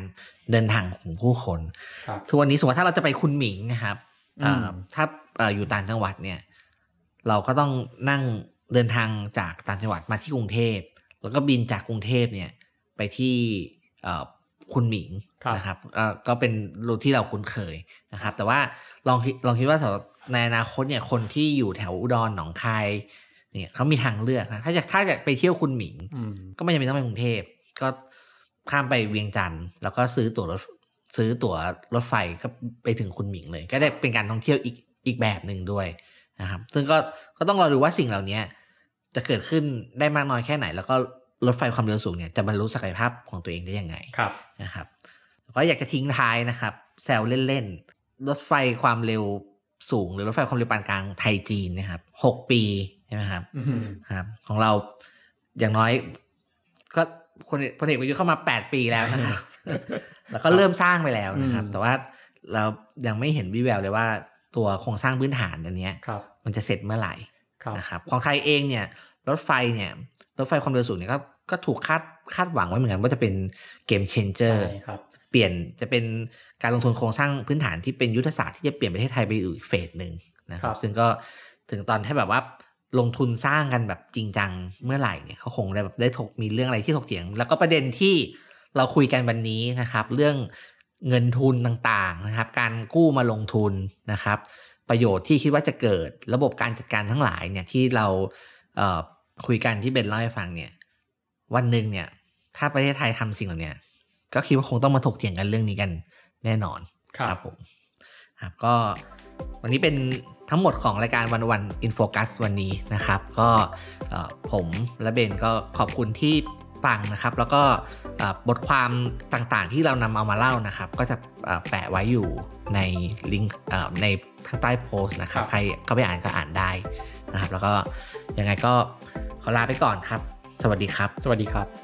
เดินทางของผู้คนทุกวันนี้สมมติถ้าเราจะไปคุนหมิงนะครับถ้าอยู่ต่างจังหวัดเนี่ยเราก็ต้องนั่งเดินทางจากต่างจังหวัดมาที่กรุงเทพแล้วก็บินจากกรุงเทพเนี่ยไปที่คุนหมิงนะครับก็เป็นรูทที่เราคุ้นเคยนะครับแต่ว่าลองคิดว่าในอนาคตเนี่ยคนที่อยู่แถวอุดรหนองคายเนี่ยเขามีทางเลือกนะถ้าอยากไปเที่ยวคุนหมิงก็ไม่จำเป็นต้องไปกรุงเทพก็ข้ามไปเวียงจันทร์แล้วก็ซื้อตั๋วรถไฟก็ไปถึงคุนหมิงเลยก็ได้เป็นการท่องเที่ยวอีกแบบนึงด้วยนะครับซึ่งก็ต้องรอดูว่าสิ่งเหล่านี้จะเกิดขึ้นได้มากน้อยแค่ไหนแล้วก็รถไฟความเร็วสูงเนี่ยจะบรรลุศักยภาพของตัวเองได้ยังไงนะครับก็อยากจะทิ้งท้ายนะครับแซวเล่นๆรถไฟความเร็วสูงหรือรถไฟความเร็วปานกลางไทยจีนนะครับ6ปีใช่ไหมครับครับของเราอย่างน้อยก็คนพลเอกประยุทธ์เข้ามา8ปีแล้วนะครับแล้วก็เริ่มสร้างไปแล้วนะครับแต่ว่าเรายังไม่เห็นวี่แววเลยว่าตัวโครงสร้างพื้นฐานอันนี้มันจะเสร็จเมื่อไหร่นะครับของไทยเองเนี่ยรถไฟความเร็วสูงเนี่ยก็ถูกคาดหวังไว้เหมือนกันว่าจะเป็นเกมเชนเจอร์เปลี่ยนจะเป็นการลงทุนโครงสร้างพื้นฐานที่เป็นยุทธศาสตร์ที่จะเปลี่ยนประเทศไทยไปอีกเฟสหนึ่งนะครับซึ่งก็ถึงตอนที่แบบว่าลงทุนสร้างกันแบบจริงจังเมื่อไหร่เนี่ยเขาคงได้แบบได้ถกมีเรื่องอะไรที่ถกเถียงแล้วก็ประเด็นที่เราคุยกันวันนี้นะครับเรื่องเงินทุนต่างๆนะครับการกู้มาลงทุนนะครับประโยชน์ที่คิดว่าจะเกิดระบบการจัดการทั้งหลายเนี่ยที่เราคุยกันที่เบนเล่าให้ฟังเนี่ยวันนึงเนี่ยถ้าประเทศไทยทำสิ่งเหล่านี้ก็คิดว่าคงต้องมาถกเถียงกันเรื่องนี้กันแน่นอนครับผมครับก็วันนี้เป็นทั้งหมดของรายการ 101 in focus วันนี้นะครับก็ผมและเบนก็ขอบคุณที่ฟังนะครับแล้วก็บทความต่างๆที่เรานำเอามาเล่านะครับก็จะแปะไว้อยู่ในลิงก์ในทางใต้โพสต์นะครับใครเข้าไปอ่านก็อ่านได้นะครับแล้วก็ยังไงก็ขอลาไปก่อนครับสวัสดีครับ